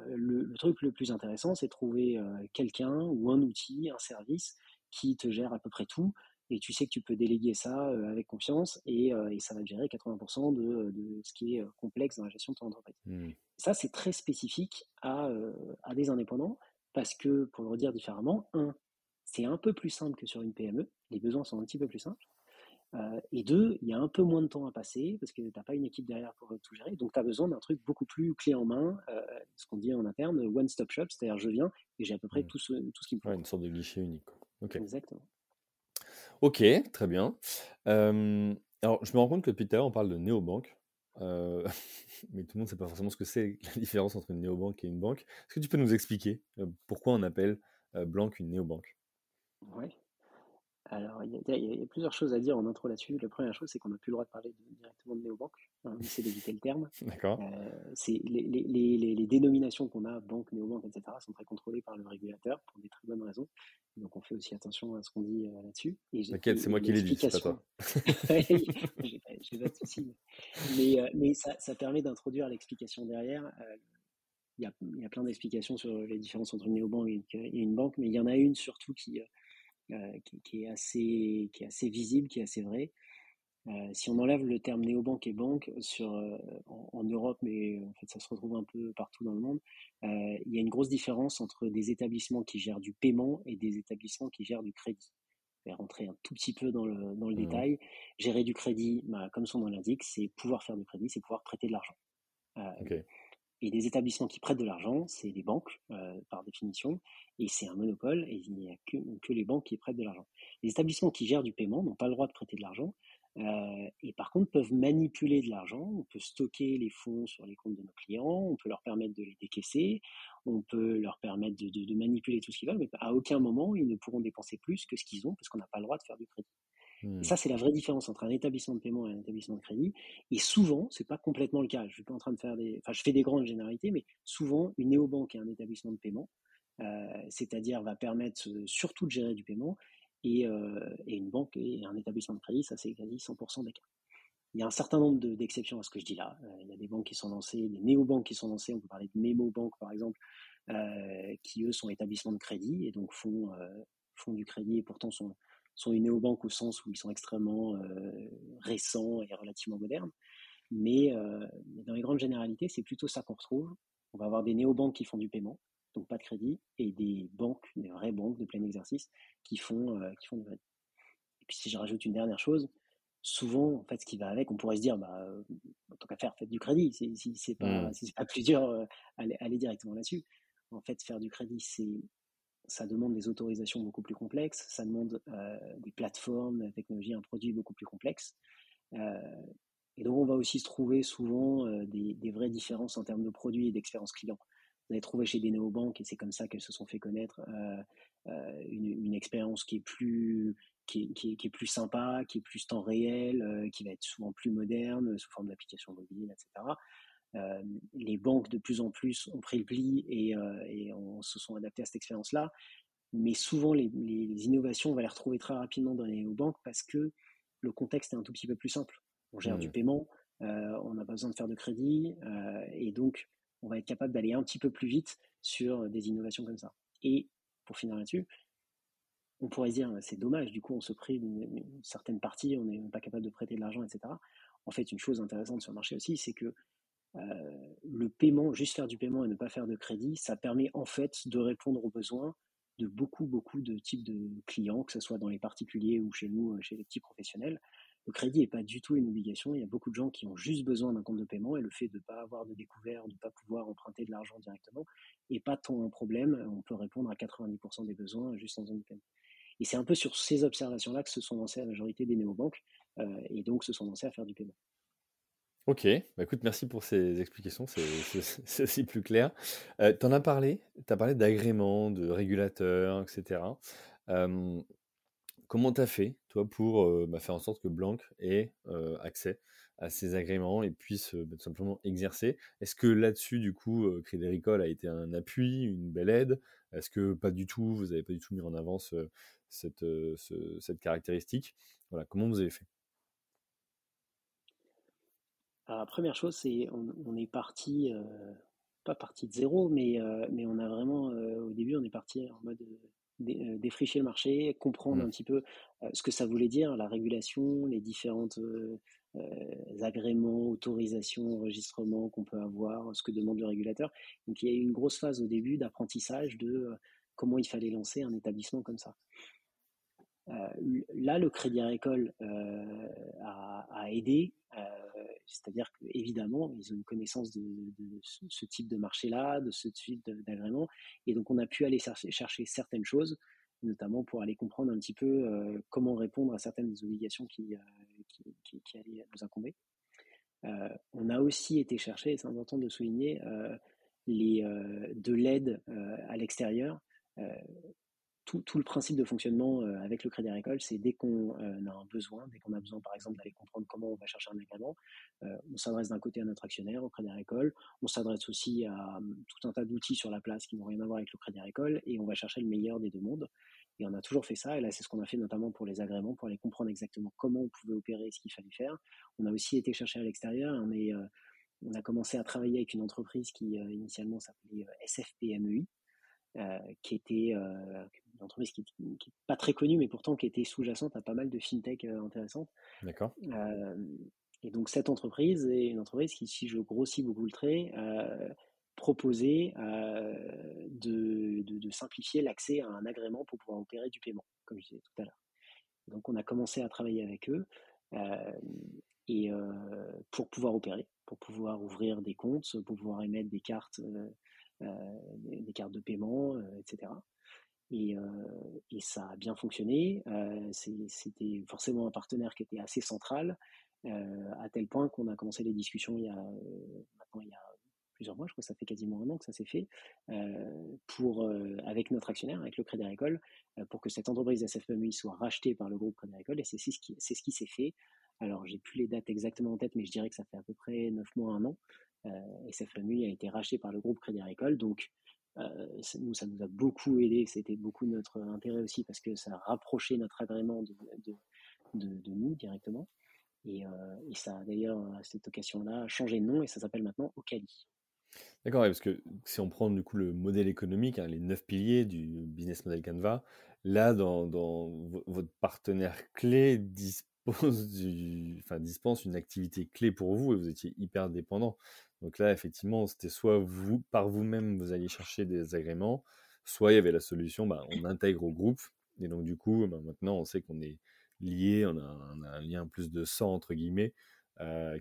Le truc le plus intéressant, c'est de trouver quelqu'un ou un outil, un service qui te gère à peu près tout, et tu sais que tu peux déléguer ça avec confiance, et ça va te gérer 80% de ce qui est complexe dans la gestion de ton entreprise. Ça, c'est très spécifique à des indépendants, parce que, pour le redire différemment, c'est un peu plus simple que sur une PME, les besoins sont un petit peu plus simples, et deux, il y a un peu moins de temps à passer parce que tu n'as pas une équipe derrière pour tout gérer, donc tu as besoin d'un truc beaucoup plus clé en main, ce qu'on dit en interne one stop shop, c'est-à-dire je viens et j'ai à peu près tout ce qu'il me faut. Une sorte de guichet unique. Okay. Exactement. Ok, très bien. Alors je me rends compte que depuis tout à l'heure on parle de néobanque, mais tout le monde ne sait pas forcément ce que c'est la différence entre une néobanque et une banque. Est-ce que tu peux nous expliquer pourquoi on appelle Blanc une néobanque? Ouais. Alors, il y a plusieurs choses à dire en intro là-dessus. La première chose, c'est qu'on n'a plus le droit de parler directement de néobanque. On essaie d'éviter le terme. D'accord. C'est les dénominations qu'on a, banque, néobanque, etc., sont très contrôlées par le régulateur pour des très bonnes raisons. Donc, on fait aussi attention à ce qu'on dit là-dessus. T'inquiète, c'est moi qui l'ai dit, c'est pas toi. J'ai pas de soucis. Mais ça permet d'introduire l'explication derrière. Il y a plein d'explications sur les différences entre une néobanque et une banque, mais il y en a une surtout qui est assez visible, qui est assez vraie. Si on enlève le terme néobanque et banque en Europe, mais en fait ça se retrouve un peu partout dans le monde, il y a une grosse différence entre des établissements qui gèrent du paiement et des établissements qui gèrent du crédit. Je vais rentrer un tout petit peu dans le détail. Gérer du crédit, comme son nom l'indique, c'est pouvoir faire du crédit, c'est pouvoir prêter de l'argent. Okay. Et des établissements qui prêtent de l'argent, c'est des banques, par définition, et c'est un monopole, et il n'y a que les banques qui prêtent de l'argent. Les établissements qui gèrent du paiement n'ont pas le droit de prêter de l'argent, et par contre peuvent manipuler de l'argent. On peut stocker les fonds sur les comptes de nos clients, on peut leur permettre de les décaisser, on peut leur permettre de manipuler tout ce qu'ils veulent, mais à aucun moment, ils ne pourront dépenser plus que ce qu'ils ont, parce qu'on n'a pas le droit de faire du crédit. Et ça, c'est la vraie différence entre un établissement de paiement et un établissement de crédit. Et souvent, c'est pas complètement le cas. Je suis pas en train de faire je fais des grandes généralités, mais souvent, une néobanque est un établissement de paiement, c'est-à-dire va permettre surtout de gérer du paiement, et une banque et un établissement de crédit, ça c'est quasi 100% des cas. Il y a un certain nombre d'exceptions à ce que je dis là. Il y a des banques qui sont lancées, des néobanques qui sont lancées. On peut parler de mémo-banques, par exemple, qui eux sont établissements de crédit et donc font du crédit et pourtant sont une néobanque au sens où ils sont extrêmement récents et relativement modernes. Mais dans les grandes généralités, c'est plutôt ça qu'on retrouve. On va avoir des néobanques qui font du paiement, donc pas de crédit, et des banques, des vraies banques de plein exercice, qui font du crédit. Et puis si je rajoute une dernière chose, souvent, en fait, ce qui va avec, on pourrait se dire, tant qu'à faire, faites du crédit. Si c'est pas plus dur, allez directement là-dessus. En fait, faire du crédit, ça demande des autorisations beaucoup plus complexes, ça demande des plateformes, la technologie, un produit beaucoup plus complexe. Et donc, on va aussi se trouver souvent des vraies différences en termes de produits et d'expérience client. Vous allez trouver chez des néobanques, et c'est comme ça qu'elles se sont fait connaître, une expérience qui est plus sympa, qui est plus temps réel, qui va être souvent plus moderne, sous forme d'applications mobiles, etc. Les banques de plus en plus ont pris le pli et se sont adaptées à cette expérience-là, mais souvent les innovations on va les retrouver très rapidement dans les banques parce que le contexte est un tout petit peu plus simple. On gère du paiement, on n'a pas besoin de faire de crédit et donc on va être capable d'aller un petit peu plus vite sur des innovations comme ça. Et pour finir là-dessus, on pourrait se dire c'est dommage, du coup on se prive d'une certaine partie, on n'est pas capable de prêter de l'argent, etc. En fait, une chose intéressante sur le marché aussi, c'est que le paiement, juste faire du paiement et ne pas faire de crédit, ça permet en fait de répondre aux besoins de beaucoup de types de clients, que ce soit dans les particuliers ou chez nous, chez les petits professionnels. Le crédit n'est pas du tout une obligation. Il y a beaucoup de gens qui ont juste besoin d'un compte de paiement et le fait de ne pas avoir de découvert, de ne pas pouvoir emprunter de l'argent directement n'est pas tant un problème. On peut répondre à 90% des besoins juste en faisant du paiement. Et c'est un peu sur ces observations-là que se sont lancées la majorité des néobanques et donc se sont lancées à faire du paiement. Ok, écoute, merci pour ces explications, c'est aussi plus clair. T'en as parlé, t'as parlé d'agrément, de régulateurs, etc. Comment t'as fait, toi, pour faire en sorte que Blanc ait accès à ces agréments et puisse tout simplement exercer? Est-ce que là-dessus, du coup, Crédit Agricole a été un appui, une belle aide? Est-ce que pas du tout, vous n'avez pas du tout mis en avant cette caractéristique? Voilà, comment vous avez fait? Alors, la première chose, c'est on est parti, pas parti de zéro, mais on a vraiment, au début, on est parti en mode défricher le marché, comprendre un petit peu ce que ça voulait dire, la régulation, les différentes agréments, autorisations, enregistrements qu'on peut avoir, ce que demande le régulateur. Donc, il y a eu une grosse phase au début d'apprentissage de comment il fallait lancer un établissement comme ça. Là, le Crédit Agricole a aidé, c'est-à-dire qu'évidemment, ils ont une connaissance de ce type de marché-là, de ce type d'agrément, et donc on a pu aller chercher certaines choses, notamment pour aller comprendre un petit peu comment répondre à certaines des obligations qui allaient nous incomber. On a aussi été chercher, et c'est important de souligner, de l'aide à l'extérieur. tout le principe de fonctionnement avec le Crédit Agricole, c'est dès qu'on a un besoin, dès qu'on a besoin par exemple d'aller comprendre comment on va chercher un agrément, on s'adresse d'un côté à notre actionnaire, au Crédit Agricole, on s'adresse aussi à tout un tas d'outils sur la place qui n'ont rien à voir avec le Crédit Agricole et on va chercher le meilleur des deux mondes. Et on a toujours fait ça, et là c'est ce qu'on a fait notamment pour les agréments, pour aller comprendre exactement comment on pouvait opérer, ce qu'il fallait faire. On a aussi été chercher à l'extérieur, on a commencé à travailler avec une entreprise qui initialement s'appelait SFPMEI, qui était une entreprise qui n'est pas très connue, mais pourtant qui était sous-jacente à pas mal de fintech intéressantes. D'accord. Et donc cette entreprise est une entreprise qui, si je grossis beaucoup le trait, proposer de simplifier l'accès à un agrément pour pouvoir opérer du paiement, comme je disais tout à l'heure. Donc on a commencé à travailler avec eux pour pouvoir opérer, pour pouvoir ouvrir des comptes, pour pouvoir émettre des cartes de paiement, etc. Et ça a bien fonctionné. C'était forcément un partenaire qui était assez central, à tel point qu'on a commencé les discussions il y a plusieurs mois, je crois que ça fait quasiment un an que ça s'est fait, avec notre actionnaire, avec le Crédit Agricole, pour que cette entreprise SFPMEI soit rachetée par le groupe Crédit Agricole, et c'est ce qui s'est fait. Alors, j'ai plus les dates exactement en tête, mais je dirais que ça fait à peu près 9 mois, 1 an. SFPMEI a été racheté par le groupe Crédit Agricole, donc ça nous a beaucoup aidé, c'était beaucoup notre intérêt aussi, parce que ça rapprochait notre agrément de nous directement, et ça a d'ailleurs, à cette occasion-là, changé de nom, et ça s'appelle maintenant Ocali. D'accord, parce que si on prend du coup le modèle économique, les 9 piliers du business model Canva, là, dans votre partenaire clé dispense une activité clé pour vous et vous étiez hyper dépendant. Donc là, effectivement, c'était soit vous, par vous-même, vous alliez chercher des agréments, soit il y avait la solution, on intègre au groupe. Et donc du coup, maintenant, on sait qu'on est lié, on a un lien plus de sang, entre guillemets,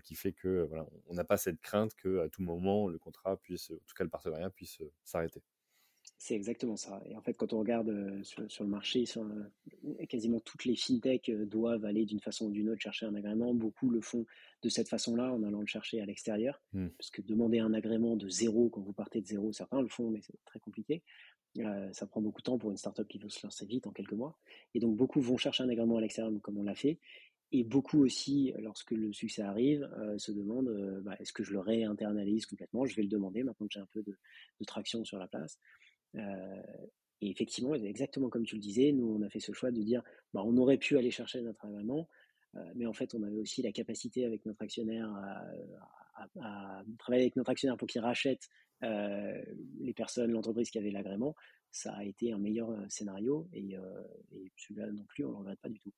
qui fait que voilà, on n'a pas cette crainte que à tout moment le contrat puisse, en tout cas le partenariat puisse s'arrêter. C'est exactement ça. Et en fait, quand on regarde sur le marché, quasiment toutes les fintechs doivent aller d'une façon ou d'une autre chercher un agrément. Beaucoup le font de cette façon-là, en allant le chercher à l'extérieur, parce que demander un agrément de zéro quand vous partez de zéro, certains le font, mais c'est très compliqué. Ça prend beaucoup de temps pour une startup qui veut se lancer vite en quelques mois. Et donc beaucoup vont chercher un agrément à l'extérieur, comme on l'a fait. Et beaucoup aussi, lorsque le succès arrive, se demandent est-ce que je le réinternalise complètement ? Je vais le demander maintenant que j'ai un peu de traction sur la place. Et effectivement, exactement comme tu le disais, nous on a fait ce choix de dire on aurait pu aller chercher notre agrément, mais en fait on avait aussi la capacité avec notre actionnaire à travailler avec notre actionnaire pour qu'il rachète les personnes, l'entreprise qui avait l'agrément. Ça a été un meilleur scénario et celui-là non plus, on ne le regrette pas du tout.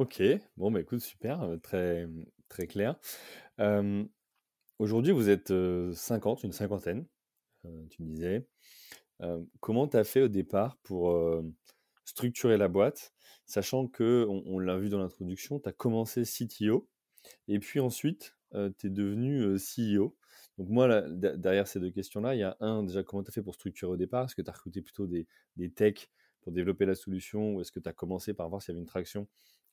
Ok, bon écoute, super, très, très clair. Aujourd'hui, vous êtes 50, une cinquantaine, tu me disais. Comment tu as fait au départ pour structurer la boîte, sachant que, on l'a vu dans l'introduction, tu as commencé CTO, et puis ensuite, tu es devenu CEO. Donc moi, là, derrière ces deux questions-là, il y a déjà, comment tu as fait pour structurer au départ ? Est-ce que tu as recruté plutôt des techs pour développer la solution, ou est-ce que tu as commencé par voir s'il y avait une traction ?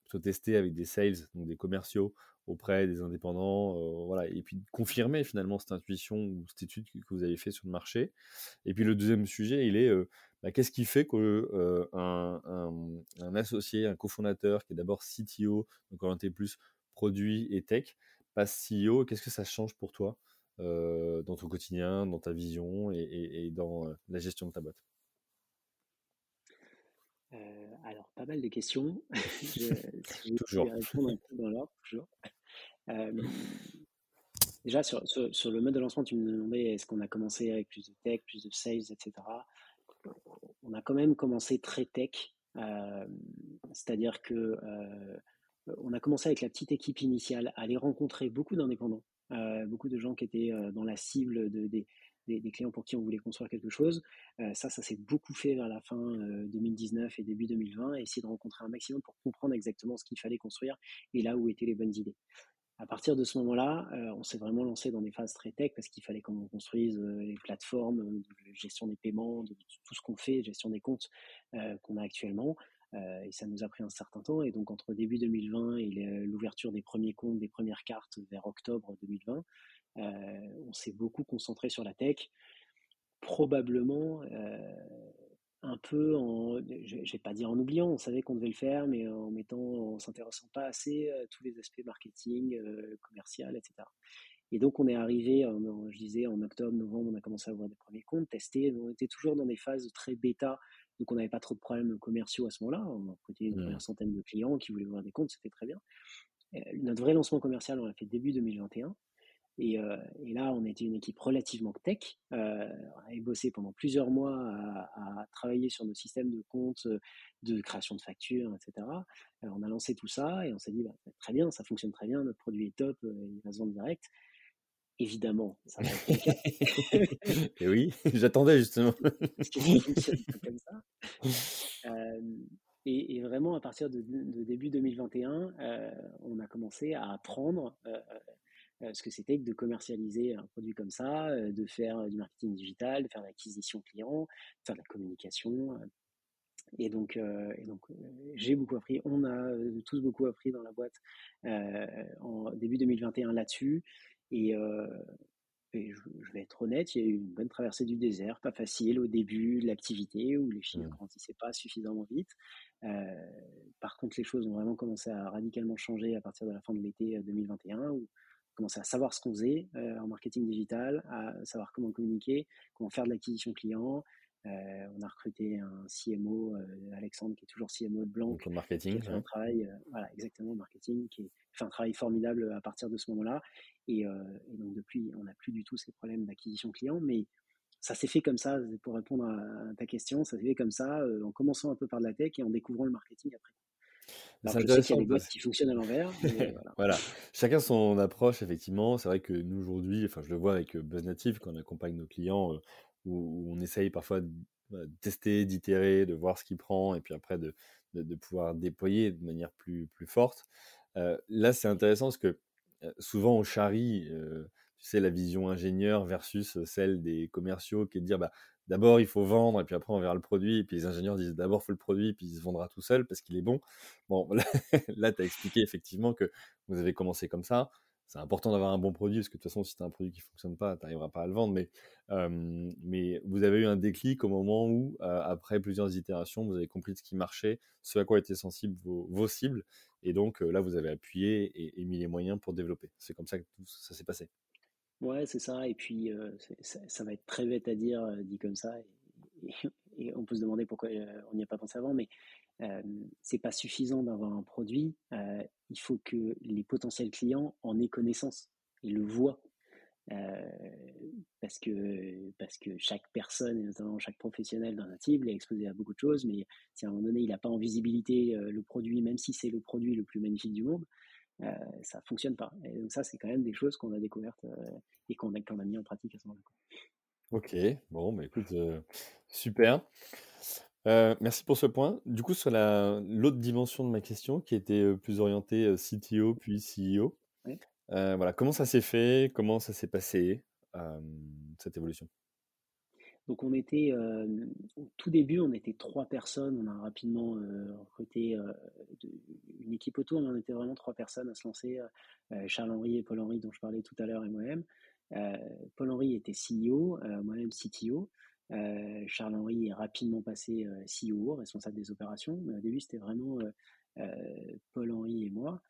Plutôt tester avec des sales, donc des commerciaux auprès des indépendants, et puis confirmer finalement cette intuition ou cette étude que vous avez fait sur le marché. Et puis le deuxième sujet, il est qu'est-ce qui fait qu'un un associé, un cofondateur qui est d'abord CTO, donc orienté plus produit et tech, passe CEO, qu'est-ce que ça change pour toi dans ton quotidien, dans ta vision et dans la gestion de ta boîte ? Alors, pas mal de questions. Je vais répondre un peu dans l'ordre, toujours. Déjà, sur le mode de lancement, tu me demandais est-ce qu'on a commencé avec plus de tech, plus de sales, etc. On a quand même commencé très tech. C'est-à-dire que on a commencé avec la petite équipe initiale à aller rencontrer beaucoup d'indépendants, beaucoup de gens qui étaient dans la cible des clients pour qui on voulait construire quelque chose. Ça s'est beaucoup fait vers la fin 2019 et début 2020, essayer de rencontrer un maximum pour comprendre exactement ce qu'il fallait construire et là où étaient les bonnes idées. À partir de ce moment-là, on s'est vraiment lancé dans des phases très tech parce qu'il fallait qu'on construise les plateformes, de gestion des paiements, de tout ce qu'on fait, gestion des comptes qu'on a actuellement. Et ça nous a pris un certain temps. Et donc, entre début 2020 et l'ouverture des premiers comptes, des premières cartes vers octobre 2020, on s'est beaucoup concentré sur la tech, probablement un peu, je ne vais pas dire en oubliant, on savait qu'on devait le faire, mais en s'intéressant pas assez à tous les aspects marketing, commercial, etc. Et donc, on est arrivé, je disais, en octobre, novembre, on a commencé à avoir des premiers comptes, tester. On était toujours dans des phases très bêta, donc on n'avait pas trop de problèmes commerciaux à ce moment-là. On a côtoyé une première centaine de clients qui voulaient voir des comptes, c'était très bien. Notre vrai lancement commercial, on l'a fait début 2021. Et là, on était une équipe relativement tech. On avait bossé pendant plusieurs mois à travailler sur nos systèmes de comptes, de création de factures, etc. Alors, on a lancé tout ça et on s'est dit, très bien, ça fonctionne très bien, notre produit est top, il va se vendre direct. Évidemment, ça va être compliqué. Et oui, j'attendais justement. Parce que ça fonctionne comme ça. Et vraiment, à partir de début 2021, on a commencé à apprendre ce que c'était que de commercialiser un produit comme ça, de faire du marketing digital, de faire de l'acquisition client, de faire de la communication. Et donc, j'ai beaucoup appris, on a tous beaucoup appris dans la boîte en début 2021 là-dessus. Et je vais être honnête, il y a eu une bonne traversée du désert, pas facile au début de l'activité, où les filles ne grandissaient pas suffisamment vite. Par contre, les choses ont vraiment commencé à radicalement changer à partir de la fin de l'été 2021, où on commençait à savoir ce qu'on faisait en marketing digital, à savoir comment communiquer, comment faire de l'acquisition client. On a recruté un CMO, Alexandre, qui est toujours CMO de Blanc. Donc, marketing. Qui fait un travail, voilà, exactement, marketing, qui fait un travail formidable à partir de ce moment-là. Et donc, depuis, on n'a plus du tout ces problèmes d'acquisition client, mais ça s'est fait comme ça, pour répondre à ta question, ça s'est fait comme ça, en commençant un peu par de la tech et en découvrant le marketing après. Alors, je sais qu'il y a des boîtes qui fonctionnent à l'envers. Voilà. Chacun son approche, effectivement. C'est vrai que nous, aujourd'hui, je le vois avec BuzzNative, quand on accompagne nos clients, où on essaye parfois de tester, d'itérer, de voir ce qui prend, et puis après de pouvoir déployer de manière plus forte. Là, c'est intéressant parce que souvent on charrie, tu sais, la vision ingénieur versus celle des commerciaux, qui est de dire d'abord il faut vendre, et puis après on verra le produit, et puis les ingénieurs disent d'abord il faut le produit, puis il se vendra tout seul parce qu'il est bon. Bon, là tu as expliqué effectivement que vous avez commencé comme ça. C'est important d'avoir un bon produit, parce que de toute façon, si tu as un produit qui ne fonctionne pas, tu n'arriveras pas à le vendre. Mais vous avez eu un déclic au moment où, après plusieurs itérations, vous avez compris ce qui marchait, ce à quoi étaient sensibles vos cibles. Et donc, là, vous avez appuyé et mis les moyens pour développer. C'est comme ça que tout ça s'est passé. Ouais, c'est ça. Et puis, ça va être très bête à dire, dit comme ça. Et on peut se demander pourquoi on n'y a pas pensé avant. Mais c'est pas suffisant d'avoir un produit, il faut que les potentiels clients en aient connaissance et le voient, parce que chaque personne, et notamment chaque professionnel dans la cible, est exposé à beaucoup de choses, mais si à un moment donné il n'a pas en visibilité le produit, même si c'est le produit le plus magnifique du monde, ça fonctionne pas. Et donc ça, c'est quand même des choses qu'on a découvertes et qu'on a mis en pratique à ce moment-là. Ok, bon, bah écoute, super. Merci pour ce point. Du coup, sur l'autre dimension de ma question, qui était plus orientée CTO puis CEO, oui. Voilà, comment ça s'est fait, comment ça s'est passé, cette évolution? Donc, on était, au tout début, on était 3 personnes. On a rapidement recruté une équipe autour, mais on était vraiment 3 personnes à se lancer. Charles-Henri et Paul-Henri, dont je parlais tout à l'heure, et moi-même. Paul-Henri était CEO, moi-même CTO. Charles-Henri est rapidement passé CEO, responsable des opérations, mais au début c'était vraiment Paul-Henri et moi,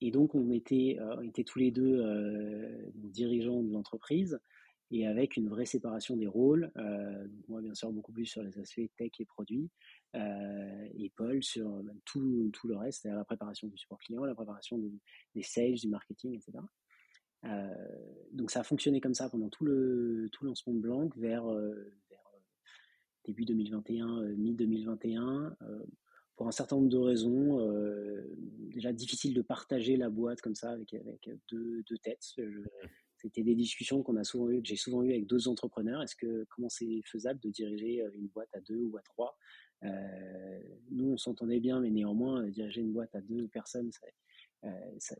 et donc on était tous les deux dirigeants de l'entreprise, et avec une vraie séparation des rôles, moi bien sûr beaucoup plus sur les aspects tech et produits, et Paul sur tout le reste, c'est-à-dire la préparation du support client, la préparation des sales, du marketing, etc. Donc ça a fonctionné comme ça pendant tout le lancement de Blanc vers début 2021, mi-2021, pour un certain nombre de raisons. Déjà difficile de partager la boîte comme ça avec deux têtes. C'était des discussions que j'ai souvent eues avec d'autres entrepreneurs. Comment c'est faisable de diriger une boîte à 2 ou à 3? Nous on s'entendait bien, mais néanmoins diriger une boîte à 2 personnes,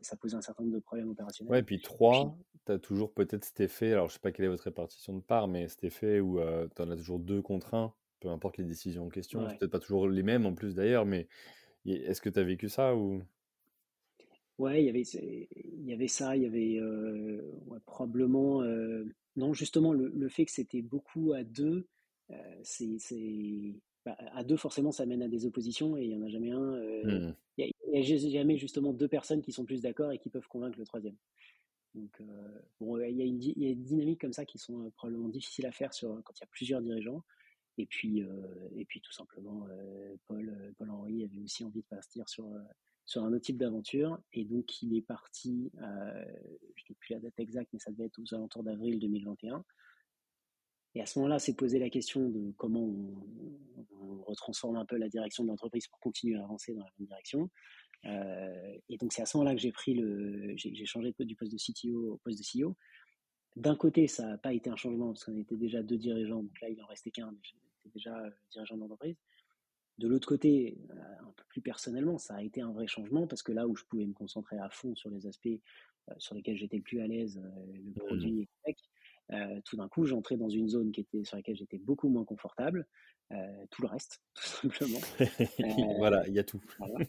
ça pose un certain nombre de problèmes opérationnels. Ouais, et puis 3, tu as toujours peut-être cet effet, alors je ne sais pas quelle est votre répartition de parts, mais cet effet où tu en as toujours 2 contre 1, peu importe les décisions en question, ouais. C'est peut-être pas toujours les mêmes en plus d'ailleurs, mais est-ce que tu as vécu ça ou... Ouais, il y avait ça, il y avait probablement... non, justement, le fait que c'était beaucoup à 2, À deux, forcément, ça mène à des oppositions et il n'y en a jamais un. Il n'y a jamais justement deux personnes qui sont plus d'accord et qui peuvent convaincre le troisième. Donc, il y a une dynamique comme ça qui sont probablement difficiles à faire quand il y a plusieurs dirigeants. Et puis tout simplement, Paul-Henri avait aussi envie de partir sur un autre type d'aventure. Et donc, il est parti, je n'ai plus la date exacte, mais ça devait être aux alentours d'avril 2021. Et à ce moment-là, s'est posé la question de comment on retransforme un peu la direction de l'entreprise pour continuer à avancer dans la bonne direction. Et donc, c'est à ce moment-là que j'ai changé du poste de CTO au poste de CEO. D'un côté, ça n'a pas été un changement parce qu'on était déjà deux dirigeants. Donc là, il n'en restait qu'un, mais j'étais déjà dirigeant de l'entreprise. De l'autre côté, un peu plus personnellement, ça a été un vrai changement parce que là où je pouvais me concentrer à fond sur les aspects sur lesquels j'étais le plus à l'aise, le produit et le tech, tout d'un coup, j'entrais dans une zone sur laquelle j'étais beaucoup moins confortable. Tout le reste, tout simplement. Voilà, il y a tout. Voilà.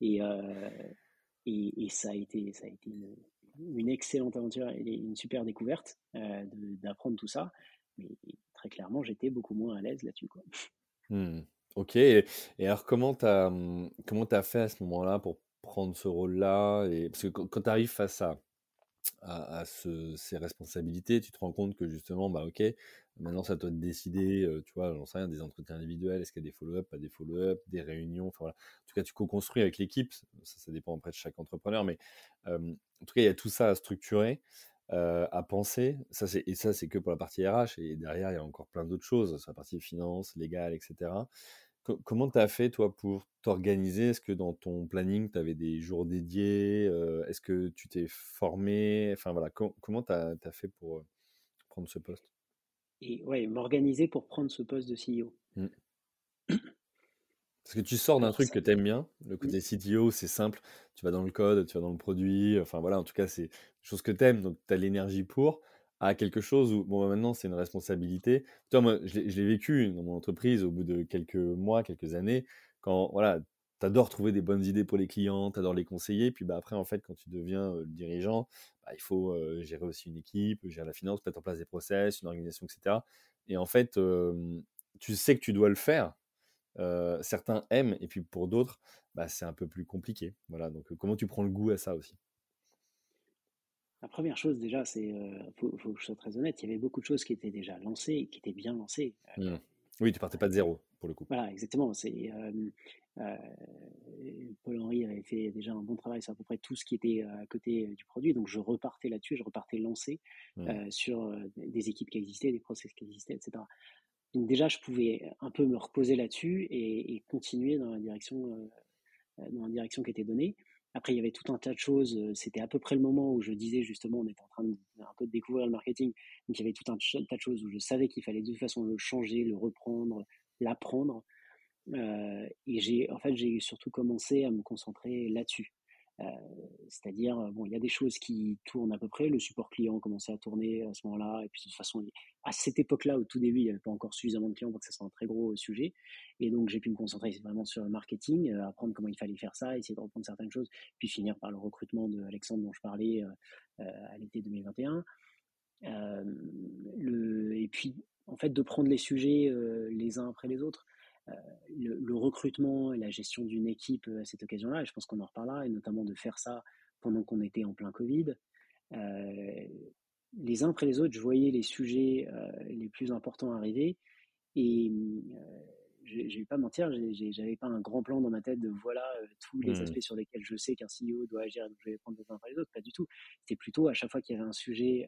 Et ça a été une excellente aventure et une super découverte d'apprendre tout ça. Mais très clairement, j'étais beaucoup moins à l'aise là-dessus, quoi. Ok. Et alors, comment t'as fait à ce moment-là pour prendre ce rôle-là Parce que quand tu arrives face à ces responsabilités, tu te rends compte que justement, ok, maintenant c'est à toi de décider, tu vois, j'en sais rien, des entretiens individuels, est-ce qu'il y a des follow-up, pas des follow-up, des réunions, enfin voilà. En tout cas, tu co-construis avec l'équipe, ça dépend après de chaque entrepreneur, mais en tout cas, il y a tout ça à structurer, à penser, ça c'est que pour la partie RH, et derrière, il y a encore plein d'autres choses, sur la partie finance, légale, etc. Comment tu as fait, toi, pour t'organiser ? Est-ce que dans ton planning, tu avais des jours dédiés ? Est-ce que tu t'es formé ? Enfin, voilà, comment tu as fait pour prendre ce poste ? Oui, m'organiser pour prendre ce poste de CEO. Parce que tu sors d'un truc que tu aimes bien. Le côté CTO, c'est simple. Tu vas dans le code, tu vas dans le produit. Enfin, voilà, en tout cas, c'est des choses que tu aimes. Donc, tu as l'énergie pour... à quelque chose où, maintenant, c'est une responsabilité. Toi, moi, je l'ai vécu dans mon entreprise au bout de quelques mois, quelques années, quand, voilà, t'adores trouver des bonnes idées pour les clients, t'adores les conseiller, puis après, en fait, quand tu deviens le dirigeant, il faut gérer aussi une équipe, gérer la finance, mettre en place des process, une organisation, etc. Et en fait, tu sais que tu dois le faire. Certains aiment, et puis pour d'autres, c'est un peu plus compliqué. Voilà, donc comment tu prends le goût à ça aussi ? La première chose, déjà, c'est, faut que je sois très honnête, il y avait beaucoup de choses qui étaient déjà lancées, qui étaient bien lancées. Oui, tu partais pas de zéro, pour le coup. Voilà, exactement. Paul-Henri avait fait déjà un bon travail sur à peu près tout ce qui était à côté du produit, donc je repartais là-dessus, je repartais lancé sur des équipes qui existaient, des process qui existaient, etc. Donc déjà, je pouvais un peu me reposer là-dessus et continuer dans la direction qui était donnée. Après, il y avait tout un tas de choses. C'était à peu près le moment où je disais, justement, on était en train de, un peu de découvrir le marketing. Donc, il y avait tout un tas de choses où je savais qu'il fallait de toute façon le changer, le reprendre, l'apprendre. Et j'ai surtout commencé à me concentrer là-dessus. C'est-à-dire, il y a des choses qui tournent à peu près. Le support client commençait à tourner à ce moment-là. Et puis, de toute façon, à cette époque-là, au tout début, il n'y avait pas encore suffisamment de clients pour que ça soit un très gros sujet. Et donc, j'ai pu me concentrer vraiment sur le marketing, apprendre comment il fallait faire ça, essayer de reprendre certaines choses, puis finir par le recrutement de Alexandre dont je parlais à l'été 2021. Et puis, en fait, de prendre les sujets les uns après les autres. Le recrutement et la gestion d'une équipe à cette occasion-là, et je pense qu'on en reparlera, et notamment de faire ça pendant qu'on était en plein Covid. Les uns après les autres, je voyais les sujets les plus importants arriver, et je ne vais pas mentir, j'avais pas un grand plan dans ma tête de voilà tous les aspects sur lesquels je sais qu'un CEO doit agir et donc je vais les prendre les uns après les autres, pas du tout. C'était plutôt à chaque fois qu'il y avait un sujet,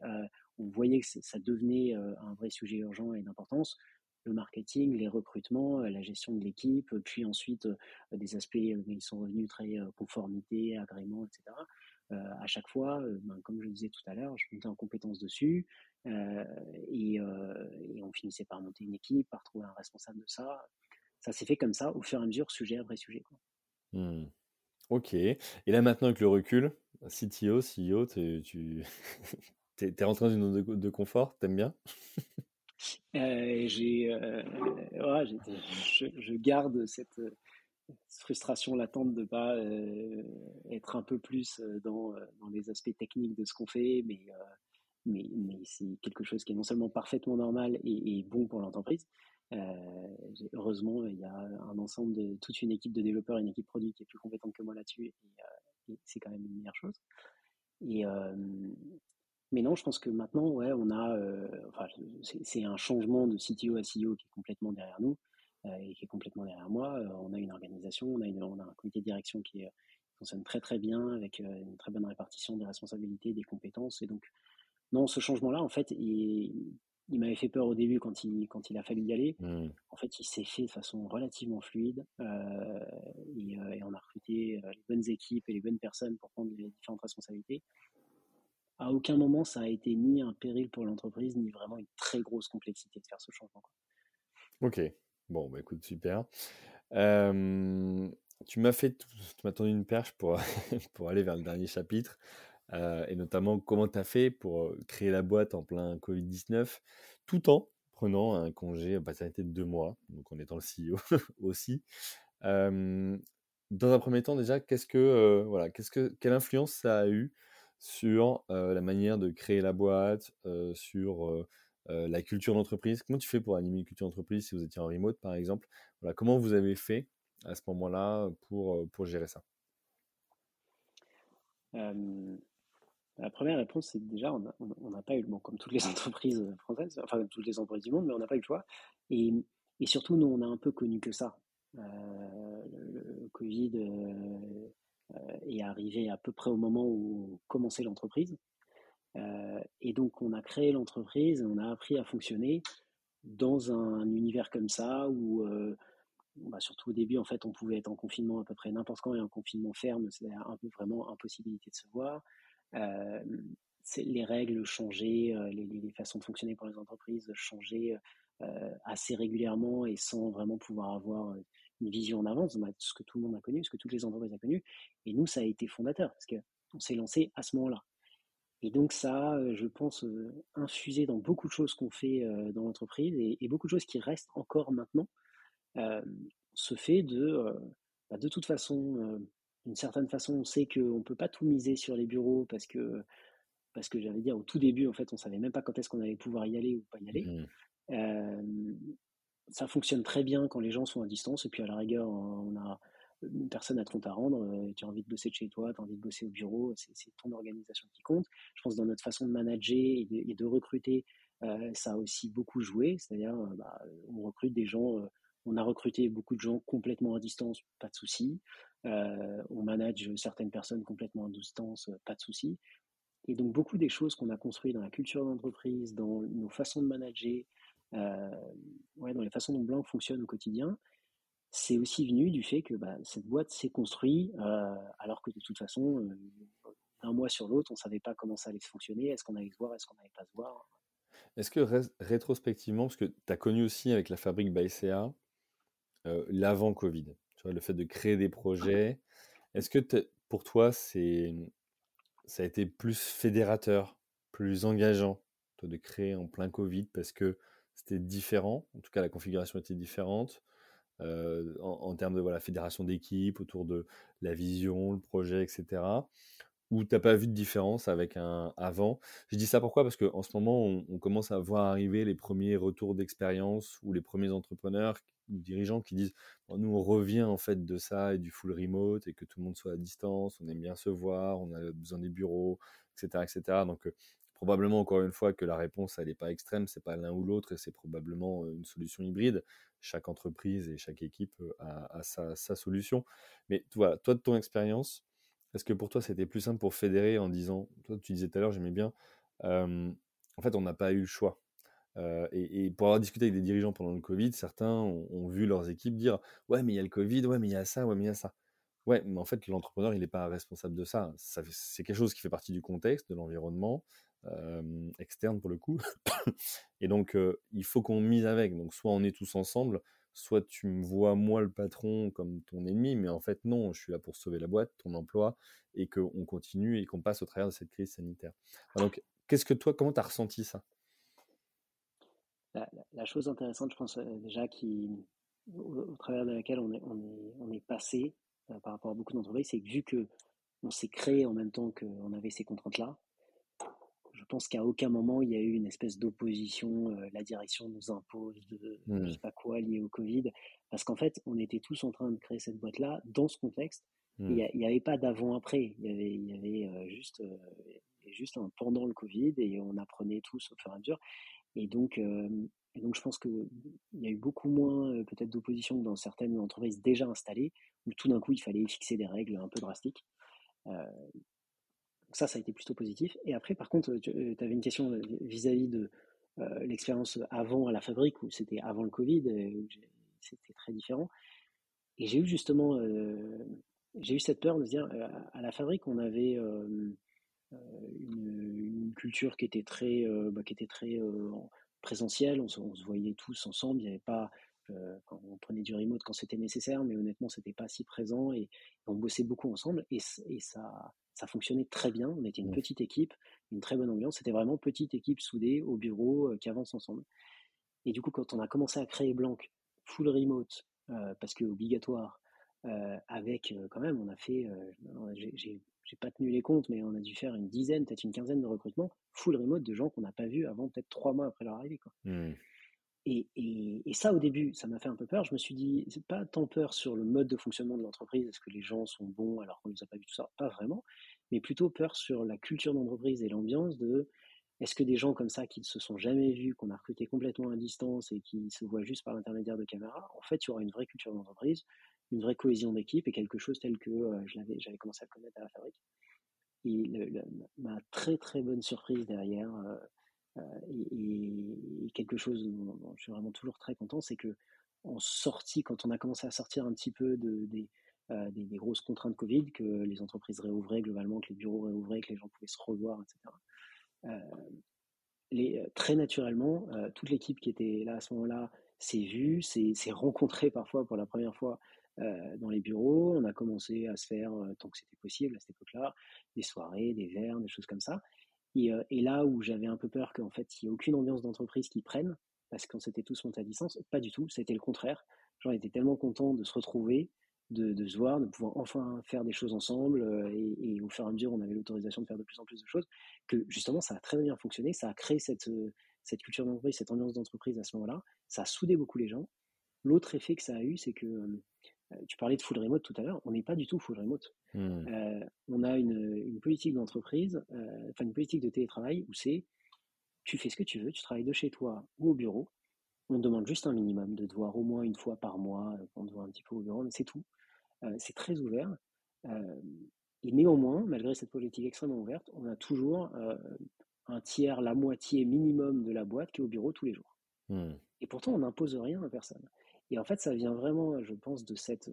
on voyait que ça devenait un vrai sujet urgent et d'importance. Le marketing, les recrutements, la gestion de l'équipe, puis ensuite des aspects qui sont revenus très conformité, agrément, etc. À chaque fois, comme je le disais tout à l'heure, je montais en compétences dessus et on finissait par monter une équipe, par trouver un responsable de ça. Ça s'est fait comme ça, au fur et à mesure, sujet après sujet, quoi. Ok. Et là, maintenant, avec le recul, CTO, CEO, t'es rentré dans une zone de confort, t'aimes bien ? Je garde cette frustration latente de ne pas être un peu plus dans les aspects techniques de ce qu'on fait, mais mais c'est quelque chose qui est non seulement parfaitement normal et bon pour l'entreprise. Heureusement, il y a un ensemble de toute une équipe de développeurs, une équipe produit qui est plus compétente que moi là-dessus, et c'est quand même une meilleure chose. Mais non, je pense que maintenant, ouais, on a, enfin, c'est un changement de CTO à CEO qui est complètement derrière nous et qui est complètement derrière moi. On a une organisation, on a un comité de direction qui fonctionne très très bien avec une très bonne répartition des responsabilités, des compétences. Et donc, non, ce changement-là, en fait, il m'avait fait peur au début quand il a fallu y aller. En fait, il s'est fait de façon relativement fluide et on a recruté les bonnes équipes et les bonnes personnes pour prendre les différentes responsabilités. À aucun moment, ça a été ni un péril pour l'entreprise, ni vraiment une très grosse complexité de faire ce changement. Ok. Bon, bah écoute, super. Tu m'as tendu une perche pour aller vers le dernier chapitre, et notamment comment tu as fait pour créer la boîte en plein Covid-19, tout en prenant un congé paternité de 2 mois, donc en étant le CEO aussi. Dans un premier temps, déjà, quelle influence ça a eu sur la manière de créer la boîte, sur la culture d'entreprise? Comment tu fais pour animer une culture d'entreprise si vous étiez en remote, par exemple? Voilà, comment vous avez fait à ce moment-là pour gérer ça? La première réponse, c'est déjà, on n'a pas eu, bon, comme toutes les entreprises françaises, enfin comme toutes les entreprises du monde, mais on n'a pas eu le choix. Et surtout, nous, on a un peu connu que ça. Le Covid... est arrivé à peu près au moment où commençait l'entreprise. Et donc, on a créé l'entreprise, on a appris à fonctionner dans un univers comme ça, où surtout au début, en fait, on pouvait être en confinement à peu près n'importe quand, et en confinement ferme, c'est un peu vraiment impossibilité de se voir. Les règles changeaient, les façons de fonctionner pour les entreprises changeaient assez régulièrement et sans vraiment pouvoir avoir... une vision en avance, ce que tout le monde a connu, ce que toutes les entreprises ont connu. Et nous, ça a été fondateur, parce qu'on s'est lancé à ce moment-là. Et donc ça, je pense, infusé dans beaucoup de choses qu'on fait dans l'entreprise et beaucoup de choses qui restent encore maintenant, ce fait de toute façon, d'une certaine façon, on sait qu'on ne peut pas tout miser sur les bureaux parce que j'allais dire, au tout début, en fait, on ne savait même pas quand est-ce qu'on allait pouvoir y aller ou pas y aller. Ça fonctionne très bien quand les gens sont à distance, et puis à la rigueur, on a une personne à te compte à rendre, tu as envie de bosser de chez toi, tu as envie de bosser au bureau, c'est ton organisation qui compte. Je pense que dans notre façon de manager et de recruter, ça a aussi beaucoup joué, c'est-à-dire on recrute des gens, on a recruté beaucoup de gens complètement à distance, pas de souci, on manage certaines personnes complètement à distance, pas de souci. Et donc beaucoup des choses qu'on a construites dans la culture d'entreprise, dans nos façons de manager, dans les façons dont Blanc fonctionne au quotidien, c'est aussi venu du fait que cette boîte s'est construite alors que de toute façon, d'un mois sur l'autre, on ne savait pas comment ça allait fonctionner, est-ce qu'on allait se voir, est-ce qu'on n'allait pas se voir. Est-ce que rétrospectivement, parce que tu as connu aussi avec la Fabrique Baisea l'avant-Covid, tu vois, le fait de créer des projets, est-ce que pour toi, ça a été plus fédérateur, plus engageant de créer en plein Covid parce que c'était différent, en tout cas la configuration était différente en termes de fédération d'équipe autour de la vision, le projet, etc. Ou t'as pas vu de différence avec un avant? Je dis ça pourquoi? Parce qu'en ce moment, on commence à voir arriver les premiers retours d'expérience ou les premiers entrepreneurs ou dirigeants qui disent nous on revient en fait de ça et du full remote et que tout le monde soit à distance, on aime bien se voir, on a besoin des bureaux, etc. etc. Donc probablement, encore une fois, que la réponse, elle n'est pas extrême, c'est pas l'un ou l'autre, et c'est probablement une solution hybride. Chaque entreprise et chaque équipe a sa solution. Mais voilà, toi, de ton expérience, est-ce que pour toi, c'était plus simple pour fédérer en disant, toi, tu disais tout à l'heure, j'aimais bien, en fait, on n'a pas eu le choix. Et pour avoir discuté avec des dirigeants pendant le Covid, certains ont vu leurs équipes dire, ouais, mais il y a le Covid, ouais, mais il y a ça, ouais, mais il y a ça. Ouais, mais en fait, l'entrepreneur, il n'est pas responsable de ça. C'est quelque chose qui fait partie du contexte, de l'environnement, externe pour le coup. Et donc il faut qu'on mise avec, donc soit on est tous ensemble, soit tu me vois moi le patron comme ton ennemi, mais en fait non, je suis là pour sauver la boîte, ton emploi, et qu'on continue et qu'on passe au travers de cette crise sanitaire. Alors, donc comment t'as ressenti ça? La chose intéressante, je pense, déjà au travers de laquelle on est passé par rapport à beaucoup d'entreprises, c'est que vu qu'on s'est créé en même temps qu'on avait ces contraintes là, je pense qu'à aucun moment, il y a eu une espèce d'opposition, la direction nous impose de je sais pas quoi lié au Covid, parce qu'en fait, on était tous en train de créer cette boîte-là dans ce contexte. Il n'y avait pas d'avant-après, il y avait juste un pendant le Covid et on apprenait tous au fur et à mesure. Et donc je pense qu'il y a eu beaucoup moins peut-être d'opposition que dans certaines entreprises déjà installées, où tout d'un coup, il fallait fixer des règles un peu drastiques. Donc ça a été plutôt positif. Et après, par contre, tu avais une question vis-à-vis de l'expérience avant à la fabrique, où c'était avant le Covid, où c'était très différent. Et j'ai eu justement... J'ai eu cette peur de se dire, à la fabrique, on avait une culture qui était très présentielle, on se voyait tous ensemble, il n'y avait pas, on prenait du remote quand c'était nécessaire, mais honnêtement, c'était pas si présent et on bossait beaucoup ensemble et ça fonctionnait très bien. On était une petite équipe, une très bonne ambiance, c'était vraiment petite équipe soudée au bureau qui avance ensemble. Et du coup, quand on a commencé à créer Blanc, full remote, parce que obligatoire, quand même, on a fait, j'ai pas tenu les comptes, mais on a dû faire une dizaine, peut-être une quinzaine de recrutements full remote de gens qu'on n'a pas vus avant peut-être 3 mois après leur arrivée, quoi. Et ça, au début, ça m'a fait un peu peur. Je me suis dit, c'est pas tant peur sur le mode de fonctionnement de l'entreprise, est-ce que les gens sont bons alors qu'on les a pas vus, tout ça, pas vraiment, mais plutôt peur sur la culture d'entreprise et l'ambiance de, est-ce que des gens comme ça qui ne se sont jamais vus, qu'on a recrutés complètement à distance et qui se voient juste par l'intermédiaire de caméras, en fait, il y aura une vraie culture d'entreprise, une vraie cohésion d'équipe et quelque chose tel que j'avais commencé à connaître à la fabrique. Et ma très très bonne surprise derrière, et quelque chose dont je suis vraiment toujours très content, c'est que quand on a commencé à sortir un petit peu des grosses contraintes Covid, que les entreprises réouvraient globalement, que les bureaux réouvraient, que les gens pouvaient se revoir, etc. Très naturellement, toute l'équipe qui était là à ce moment-là s'est vue, s'est rencontrée parfois pour la première fois dans les bureaux. On a commencé à se faire, tant que c'était possible à cette époque-là, des soirées, des verres, des choses comme ça. Et là où j'avais un peu peur qu'en fait, il n'y ait aucune ambiance d'entreprise qui prenne, parce qu'on s'était tous montés à distance, pas du tout, c'était le contraire. Genre, ils étaient tellement contents de se retrouver, de se voir, de pouvoir enfin faire des choses ensemble, et au fur et à mesure, on avait l'autorisation de faire de plus en plus de choses, que justement, ça a très bien fonctionné, ça a créé cette culture d'entreprise, cette ambiance d'entreprise à ce moment-là, ça a soudé beaucoup les gens. L'autre effet que ça a eu, c'est que, tu parlais de full remote tout à l'heure, on n'est pas du tout full remote. On a une politique d'entreprise, une politique de télétravail, où c'est, tu fais ce que tu veux, tu travailles de chez toi ou au bureau, on demande juste un minimum de te voir au moins une fois par mois, on te voit un petit peu au bureau, mais c'est tout. C'est très ouvert. Et néanmoins, malgré cette politique extrêmement ouverte, on a toujours un tiers, la moitié minimum de la boîte qui est au bureau tous les jours. Et pourtant, on n'impose rien à personne. Et en fait, ça vient vraiment, je pense, de cette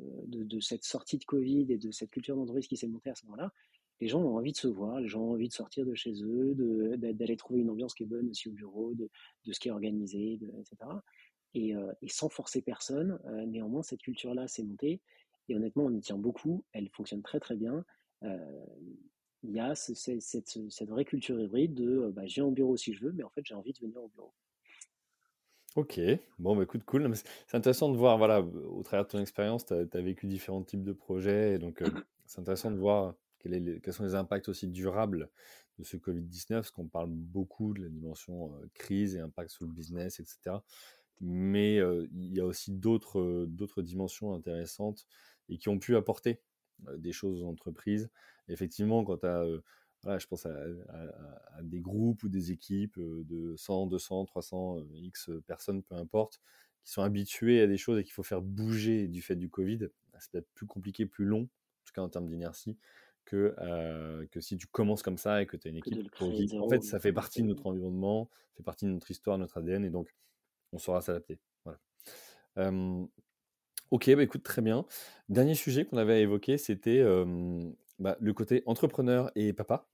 sortie de Covid et de cette culture d'entreprise qui s'est montée à ce moment-là. Les gens ont envie de se voir, les gens ont envie de sortir de chez eux, d'aller trouver une ambiance qui est bonne aussi au bureau, de ce qui est organisé, etc. Et sans forcer personne, néanmoins, cette culture-là s'est montée. Et honnêtement, on y tient beaucoup, elle fonctionne très très bien. Il y a cette vraie culture hybride de « j'ai un bureau si je veux, mais en fait, j'ai envie de venir au bureau ». Ok, bon, bah, écoute, cool. C'est intéressant de voir, voilà, au travers de ton expérience, tu as vécu différents types de projets, et donc c'est intéressant de voir quels sont les impacts aussi durables de ce Covid-19, parce qu'on parle beaucoup de la dimension crise et impact sur le business, etc. Mais il y a aussi d'autres dimensions intéressantes et qui ont pu apporter des choses aux entreprises. Et effectivement, quand tu as... Voilà, je pense à des groupes ou des équipes de 100, 200, 300, X personnes, peu importe, qui sont habitués à des choses et qu'il faut faire bouger du fait du Covid. C'est peut-être plus compliqué, plus long, en tout cas en termes d'inertie, que si tu commences comme ça et que tu as une équipe. En fait, ça fait partie de notre environnement, ça fait partie de notre histoire, de notre ADN, et donc on saura s'adapter. Voilà. Ok, bah écoute, très bien. Dernier sujet qu'on avait évoqué, c'était... le côté entrepreneur et papa.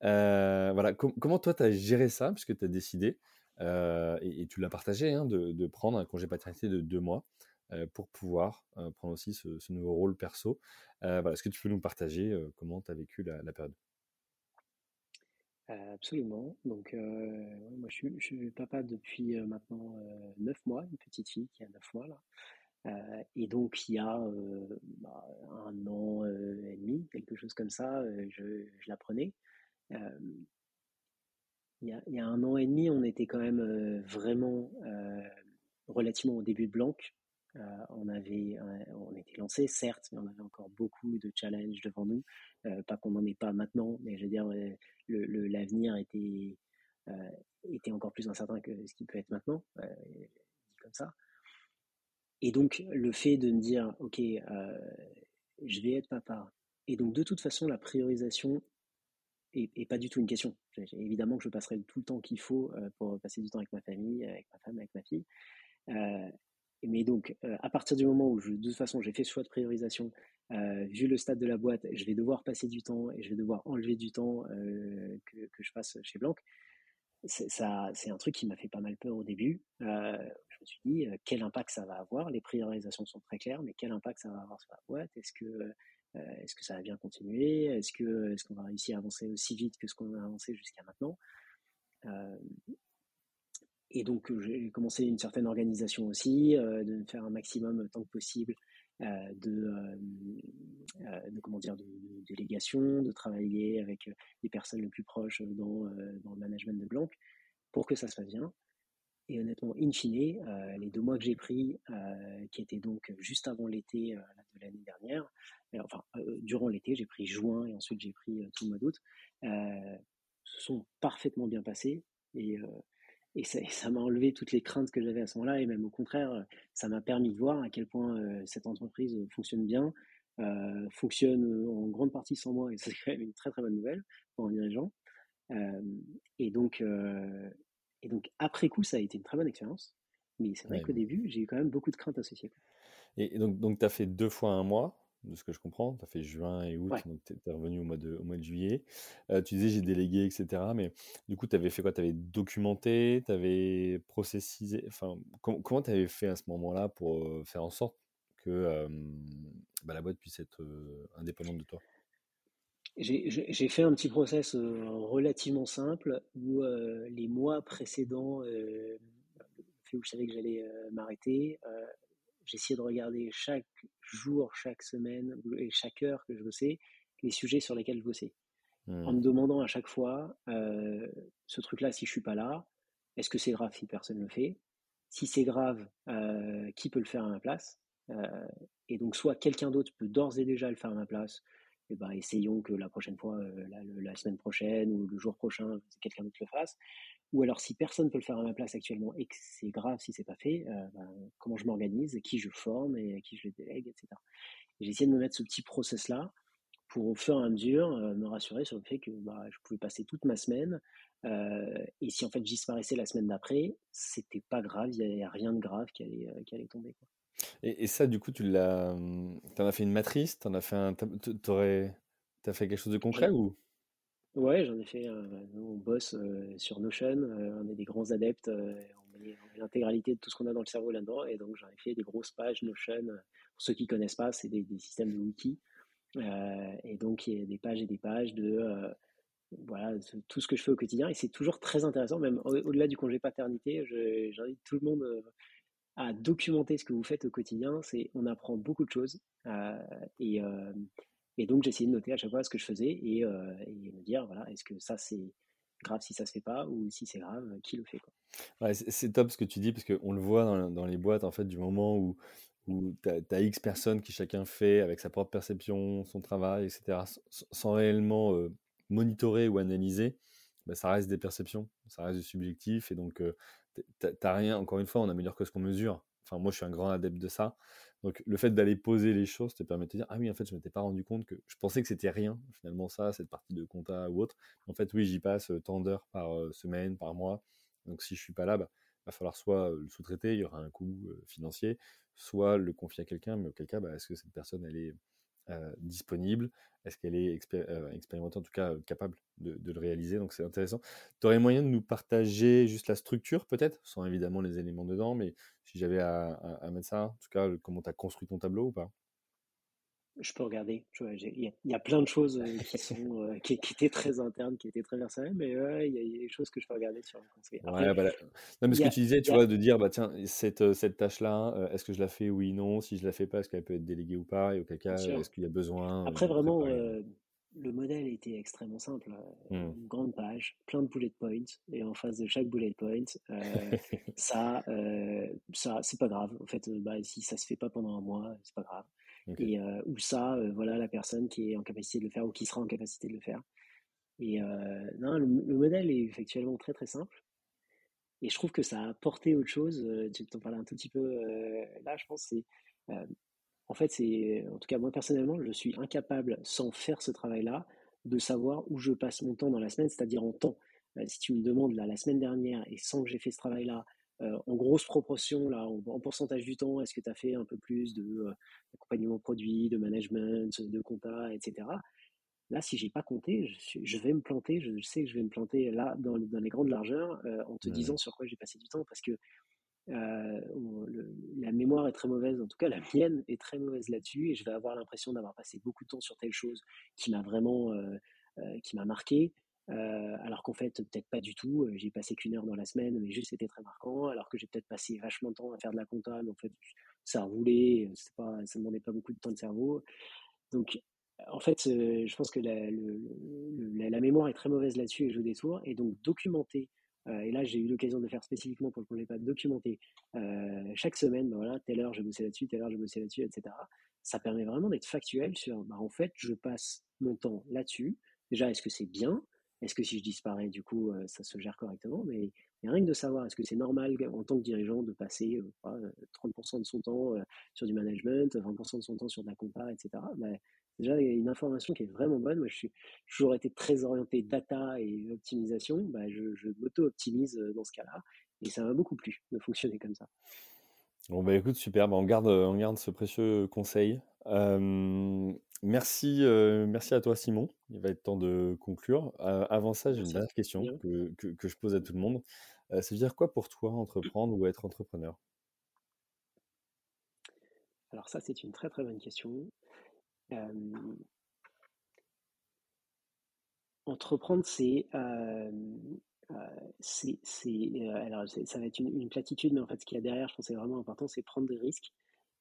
Voilà. Comment toi, tu as géré ça, puisque tu as décidé, et tu l'as partagé, hein, de prendre un congé paternité de 2 mois pour pouvoir prendre aussi ce nouveau rôle perso. Voilà. Est-ce que tu peux nous partager comment tu as vécu la période ? Absolument. Donc, moi, je suis papa depuis maintenant 9 mois, une petite fille qui a 9 mois, là. Et donc il y a 1 an et demi, quelque chose comme ça, je l'apprenais. il y a un an et demi, on était quand même vraiment relativement au début de Blanc. On était lancé, certes, mais on avait encore beaucoup de challenges devant nous. Pas qu'on n'en ait pas maintenant, mais je veux dire, l'avenir était encore plus incertain que ce qui peut être maintenant, dit comme ça. Et donc, le fait de me dire, OK, je vais être papa. Et donc, de toute façon, la priorisation n'est pas du tout une question. Évidemment que je passerai tout le temps qu'il faut pour passer du temps avec ma famille, avec ma femme, avec ma fille. Mais donc, à partir du moment où, de toute façon, j'ai fait ce choix de priorisation, vu le stade de la boîte, je vais devoir passer du temps et je vais devoir enlever du temps que je passe chez Blanc. C'est un truc qui m'a fait pas mal peur au début. Je me suis dit, quel impact ça va avoir? Les priorisations sont très claires, mais quel impact ça va avoir sur la boîte? Est-ce que ça va bien continuer? Est-ce qu'on va réussir à avancer aussi vite que ce qu'on a avancé jusqu'à maintenant? Et donc, j'ai commencé une certaine organisation aussi, de me faire un maximum, tant que possible, de délégation, de travailler avec les personnes les plus proches dans le management de Blanc pour que ça se passe bien. Et honnêtement, in fine, les 2 mois que j'ai pris, qui étaient donc juste avant l'été de l'année dernière, durant l'été, j'ai pris juin et ensuite j'ai pris tout le mois d'août, se sont parfaitement bien passés et ça m'a enlevé toutes les craintes que j'avais à ce moment-là, et même au contraire, ça m'a permis de voir à quel point cette entreprise fonctionne bien, fonctionne en grande partie sans moi, et c'est quand même une très très bonne nouvelle pour un dirigeant. Et donc après coup, ça a été une très bonne expérience, mais c'est vrai qu'au début, j'ai eu quand même beaucoup de craintes associées. Et donc tu as fait 2 fois 1 mois, de ce que je comprends, tu as fait juin et août, donc tu es revenu au mois de juillet. Tu disais j'ai délégué, etc. Mais du coup, tu avais fait quoi? Tu avais documenté, tu avais processisé. Enfin, comment tu avais fait à ce moment-là pour faire en sorte que la boîte puisse être indépendante de toi? J'ai fait un petit process relativement simple où les mois précédents, le fait où je savais que j'allais m'arrêter, j'essayais de regarder chaque jour, chaque semaine et chaque heure que je bossais, les sujets sur lesquels je bossais. En me demandant à chaque fois, ce truc-là, si je ne suis pas là, est-ce que c'est grave si personne ne le fait? Si c'est grave, qui peut le faire à ma place? Et donc, soit quelqu'un d'autre peut d'ores et déjà le faire à ma place, et ben, essayons que la prochaine fois, la semaine prochaine ou le jour prochain, quelqu'un d'autre le fasse. Ou alors, si personne ne peut le faire à ma place actuellement et que c'est grave si ce n'est pas fait, comment je m'organise, qui je forme et à qui je le délègue, etc. Et j'ai essayé de me mettre ce petit process-là pour, au fur et à mesure, me rassurer sur le fait que je pouvais passer toute ma semaine et si, en fait, je disparaissais la semaine d'après, ce n'était pas grave, il n'y avait rien de grave qui allait tomber, quoi. Et ça, du coup, tu en as fait une matrice, tu as fait quelque chose de concret ou? Ouais, j'en ai fait. On bosse sur Notion, on est des grands adeptes, on met l'intégralité de tout ce qu'on a dans le cerveau là-dedans, et donc j'en ai fait des grosses pages Notion. Pour ceux qui ne connaissent pas, c'est des systèmes de wiki, et donc il y a des pages de tout ce que je fais au quotidien, et c'est toujours très intéressant, même au-delà du congé paternité, j'invite tout le monde à documenter ce que vous faites au quotidien. On apprend beaucoup de choses, et donc, j'essayais de noter à chaque fois ce que je faisais et me dire, est-ce que ça, c'est grave si ça ne se fait pas, ou si c'est grave, qui le fait, quoi. Ouais, c'est top ce que tu dis, parce qu'on le voit dans les boîtes, en fait, du moment où tu as X personnes qui chacun fait avec sa propre perception, son travail, etc., sans réellement monitorer ou analyser, ça reste des perceptions, ça reste du subjectif. Et donc, tu n'as rien, encore une fois, on n'améliore que ce qu'on mesure. Enfin, moi, je suis un grand adepte de ça. Donc, le fait d'aller poser les choses te permet de te dire « Ah oui, en fait, je ne m'étais pas rendu compte que je pensais que c'était rien, finalement, ça, cette partie de compta ou autre. En fait, oui, j'y passe tant d'heures par semaine, par mois. Donc, si je ne suis pas là, il va falloir soit le sous-traiter, il y aura un coût financier, soit le confier à quelqu'un, mais auquel cas, est-ce que cette personne, elle est disponible? Est-ce qu'elle est expérimentée, en tout cas, capable de le réaliser? Donc, c'est intéressant. Tu aurais moyen de nous partager juste la structure, peut-être, sans évidemment les éléments dedans, mais si j'avais à mettre ça, en tout cas, comment tu as construit ton tableau ou pas? Je peux regarder. Il y a plein de choses qui étaient très internes, qui étaient très personnelles, mais il y a des choses que je peux regarder sur le conseil. Après, non, mais ce que tu disais, tu vois, de dire, tiens, cette tâche-là, est-ce que je la fais? Oui, non. Si je la fais pas, est-ce qu'elle peut être déléguée ou pas? Et auquel cas, est-ce qu'il y a besoin? Après, vraiment, le modèle était extrêmement simple. Une grande page, plein de bullet points, et en face de chaque bullet point, ça, c'est pas grave. En fait, si ça se fait pas pendant un mois, c'est pas grave. Okay. Et ou ça, voilà la personne qui est en capacité de le faire ou qui sera en capacité de le faire. Et non, le modèle est effectivement très très simple. Et je trouve que ça a apporté autre chose. Tu t'en parlais un tout petit peu là, je pense. En fait, en tout cas, moi personnellement, je suis incapable, sans faire ce travail-là, de savoir où je passe mon temps dans la semaine, c'est-à-dire en temps. Si tu me demandes là, la semaine dernière, et sans que j'ai fait ce travail-là, en grosse proportion, là, en pourcentage du temps, est-ce que tu as fait un peu plus d'accompagnement produit, de management, de compta, etc. Là, si j'ai pas compté, je vais me planter. Je sais que je vais me planter là dans les grandes largeurs en te disant sur quoi j'ai passé du temps, parce que la mémoire est très mauvaise. En tout cas, la mienne est très mauvaise là-dessus, et je vais avoir l'impression d'avoir passé beaucoup de temps sur telle chose qui m'a vraiment qui m'a marqué, alors qu'en fait peut-être pas du tout. J'ai passé qu'une heure dans la semaine, mais juste c'était très marquant. Alors que j'ai peut-être passé vachement de temps à faire de la compta, mais en fait ça roulait, ça demandait pas beaucoup de temps de cerveau. Donc en fait, je pense que la mémoire est très mauvaise là-dessus et joue des tours. Et donc, documenter, et là, j'ai eu l'occasion de le faire spécifiquement pour le projet PAP, documenter chaque semaine, telle heure, je bossais là-dessus, telle heure, je bossais là-dessus, etc. Ça permet vraiment d'être factuel sur, en fait, je passe mon temps là-dessus. Déjà, est-ce que c'est bien ? Est-ce que si je disparais, du coup, ça se gère correctement ? Mais rien que de savoir, est-ce que c'est normal en tant que dirigeant de passer 30% de son temps sur du management, 20% de son temps sur de la compta, etc. Déjà, il y a une information qui est vraiment bonne. Moi, j'ai toujours été très orienté data et optimisation. Je m'auto-optimise dans ce cas-là. Et ça m'a beaucoup plu de fonctionner comme ça. Bon, écoute, super. On garde ce précieux conseil. Merci à toi, Simon. Il va être temps de conclure. Avant ça, j'ai une dernière question que je pose à tout le monde. Ça veut dire quoi pour toi, entreprendre ou être entrepreneur ? Alors ça, c'est une très très bonne question. Entreprendre, alors ça va être une platitude, mais en fait, ce qu'il y a derrière, je pense que c'est vraiment important, c'est prendre des risques.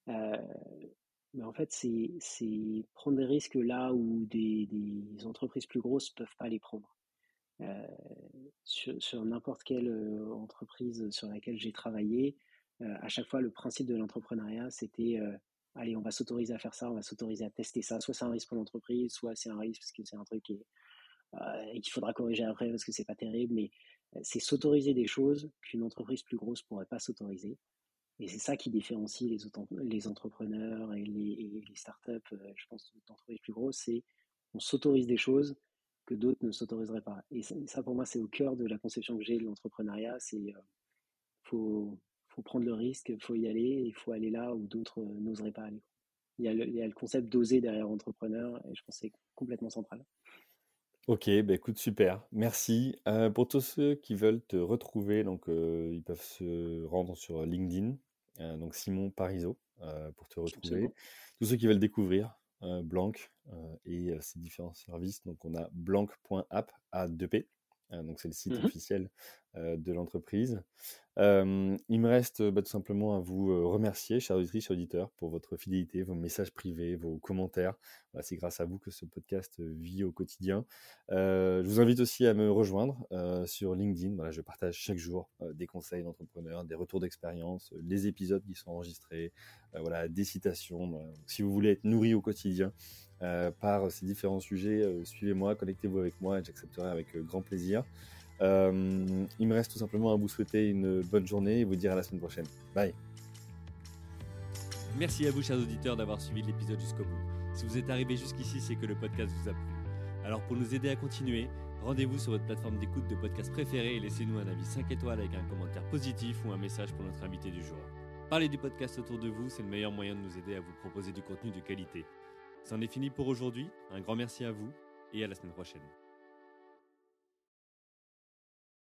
Mais en fait, c'est prendre des risques là où des entreprises plus grosses peuvent pas les prendre. Sur n'importe quelle entreprise sur laquelle j'ai travaillé, à chaque fois, le principe de l'entrepreneuriat, c'était allez, on va s'autoriser à faire ça, on va s'autoriser à tester ça. Soit c'est un risque pour l'entreprise, soit c'est un risque parce que c'est un truc qu'il faudra corriger après parce que c'est pas terrible. Mais c'est s'autoriser des choses qu'une entreprise plus grosse pourrait pas s'autoriser. Et c'est ça qui différencie les entrepreneurs et les startups, je pense, d'entreprises plus grosses. C'est on s'autorise des choses que d'autres ne s'autoriseraient pas. Et ça, pour moi, c'est au cœur de la conception que j'ai de l'entrepreneuriat. C'est faut prendre le risque, il faut y aller, il faut aller là où d'autres n'oseraient pas aller. Il y a le concept d'oser derrière entrepreneur, et je pense que c'est complètement central. Ok, écoute, super, merci. Pour tous ceux qui veulent te retrouver, donc, ils peuvent se rendre sur LinkedIn, donc Simon Parizeau, pour te retrouver. Absolument. Tous ceux qui veulent découvrir Blanc et ses différents services, donc on a blanc.app A2P. Donc c'est le site officiel de l'entreprise. Il me reste tout simplement à vous remercier, chers auditrices et auditeurs, pour votre fidélité, vos messages privés, vos commentaires. C'est grâce à vous que ce podcast vit au quotidien. Je vous invite aussi à me rejoindre sur LinkedIn. Je partage chaque jour des conseils d'entrepreneurs, des retours d'expérience, les épisodes qui sont enregistrés, des citations. Donc, si vous voulez être nourri au quotidien par ces différents sujets, suivez-moi, connectez-vous avec moi et j'accepterai avec grand plaisir. Il me reste tout simplement à vous souhaiter une bonne journée et vous dire à la semaine prochaine. Bye. Merci à vous, chers auditeurs, d'avoir suivi l'épisode jusqu'au bout. Si vous êtes arrivé jusqu'ici, c'est que le podcast vous a plu. Alors pour nous aider à continuer, rendez-vous sur votre plateforme d'écoute de podcast préférée et laissez-nous un avis 5 étoiles avec un commentaire positif ou un message pour notre invité du jour. Parlez du podcast autour de vous, c'est le meilleur moyen de nous aider à vous proposer du contenu de qualité. C'en est fini pour aujourd'hui, un grand merci à vous et à la semaine prochaine.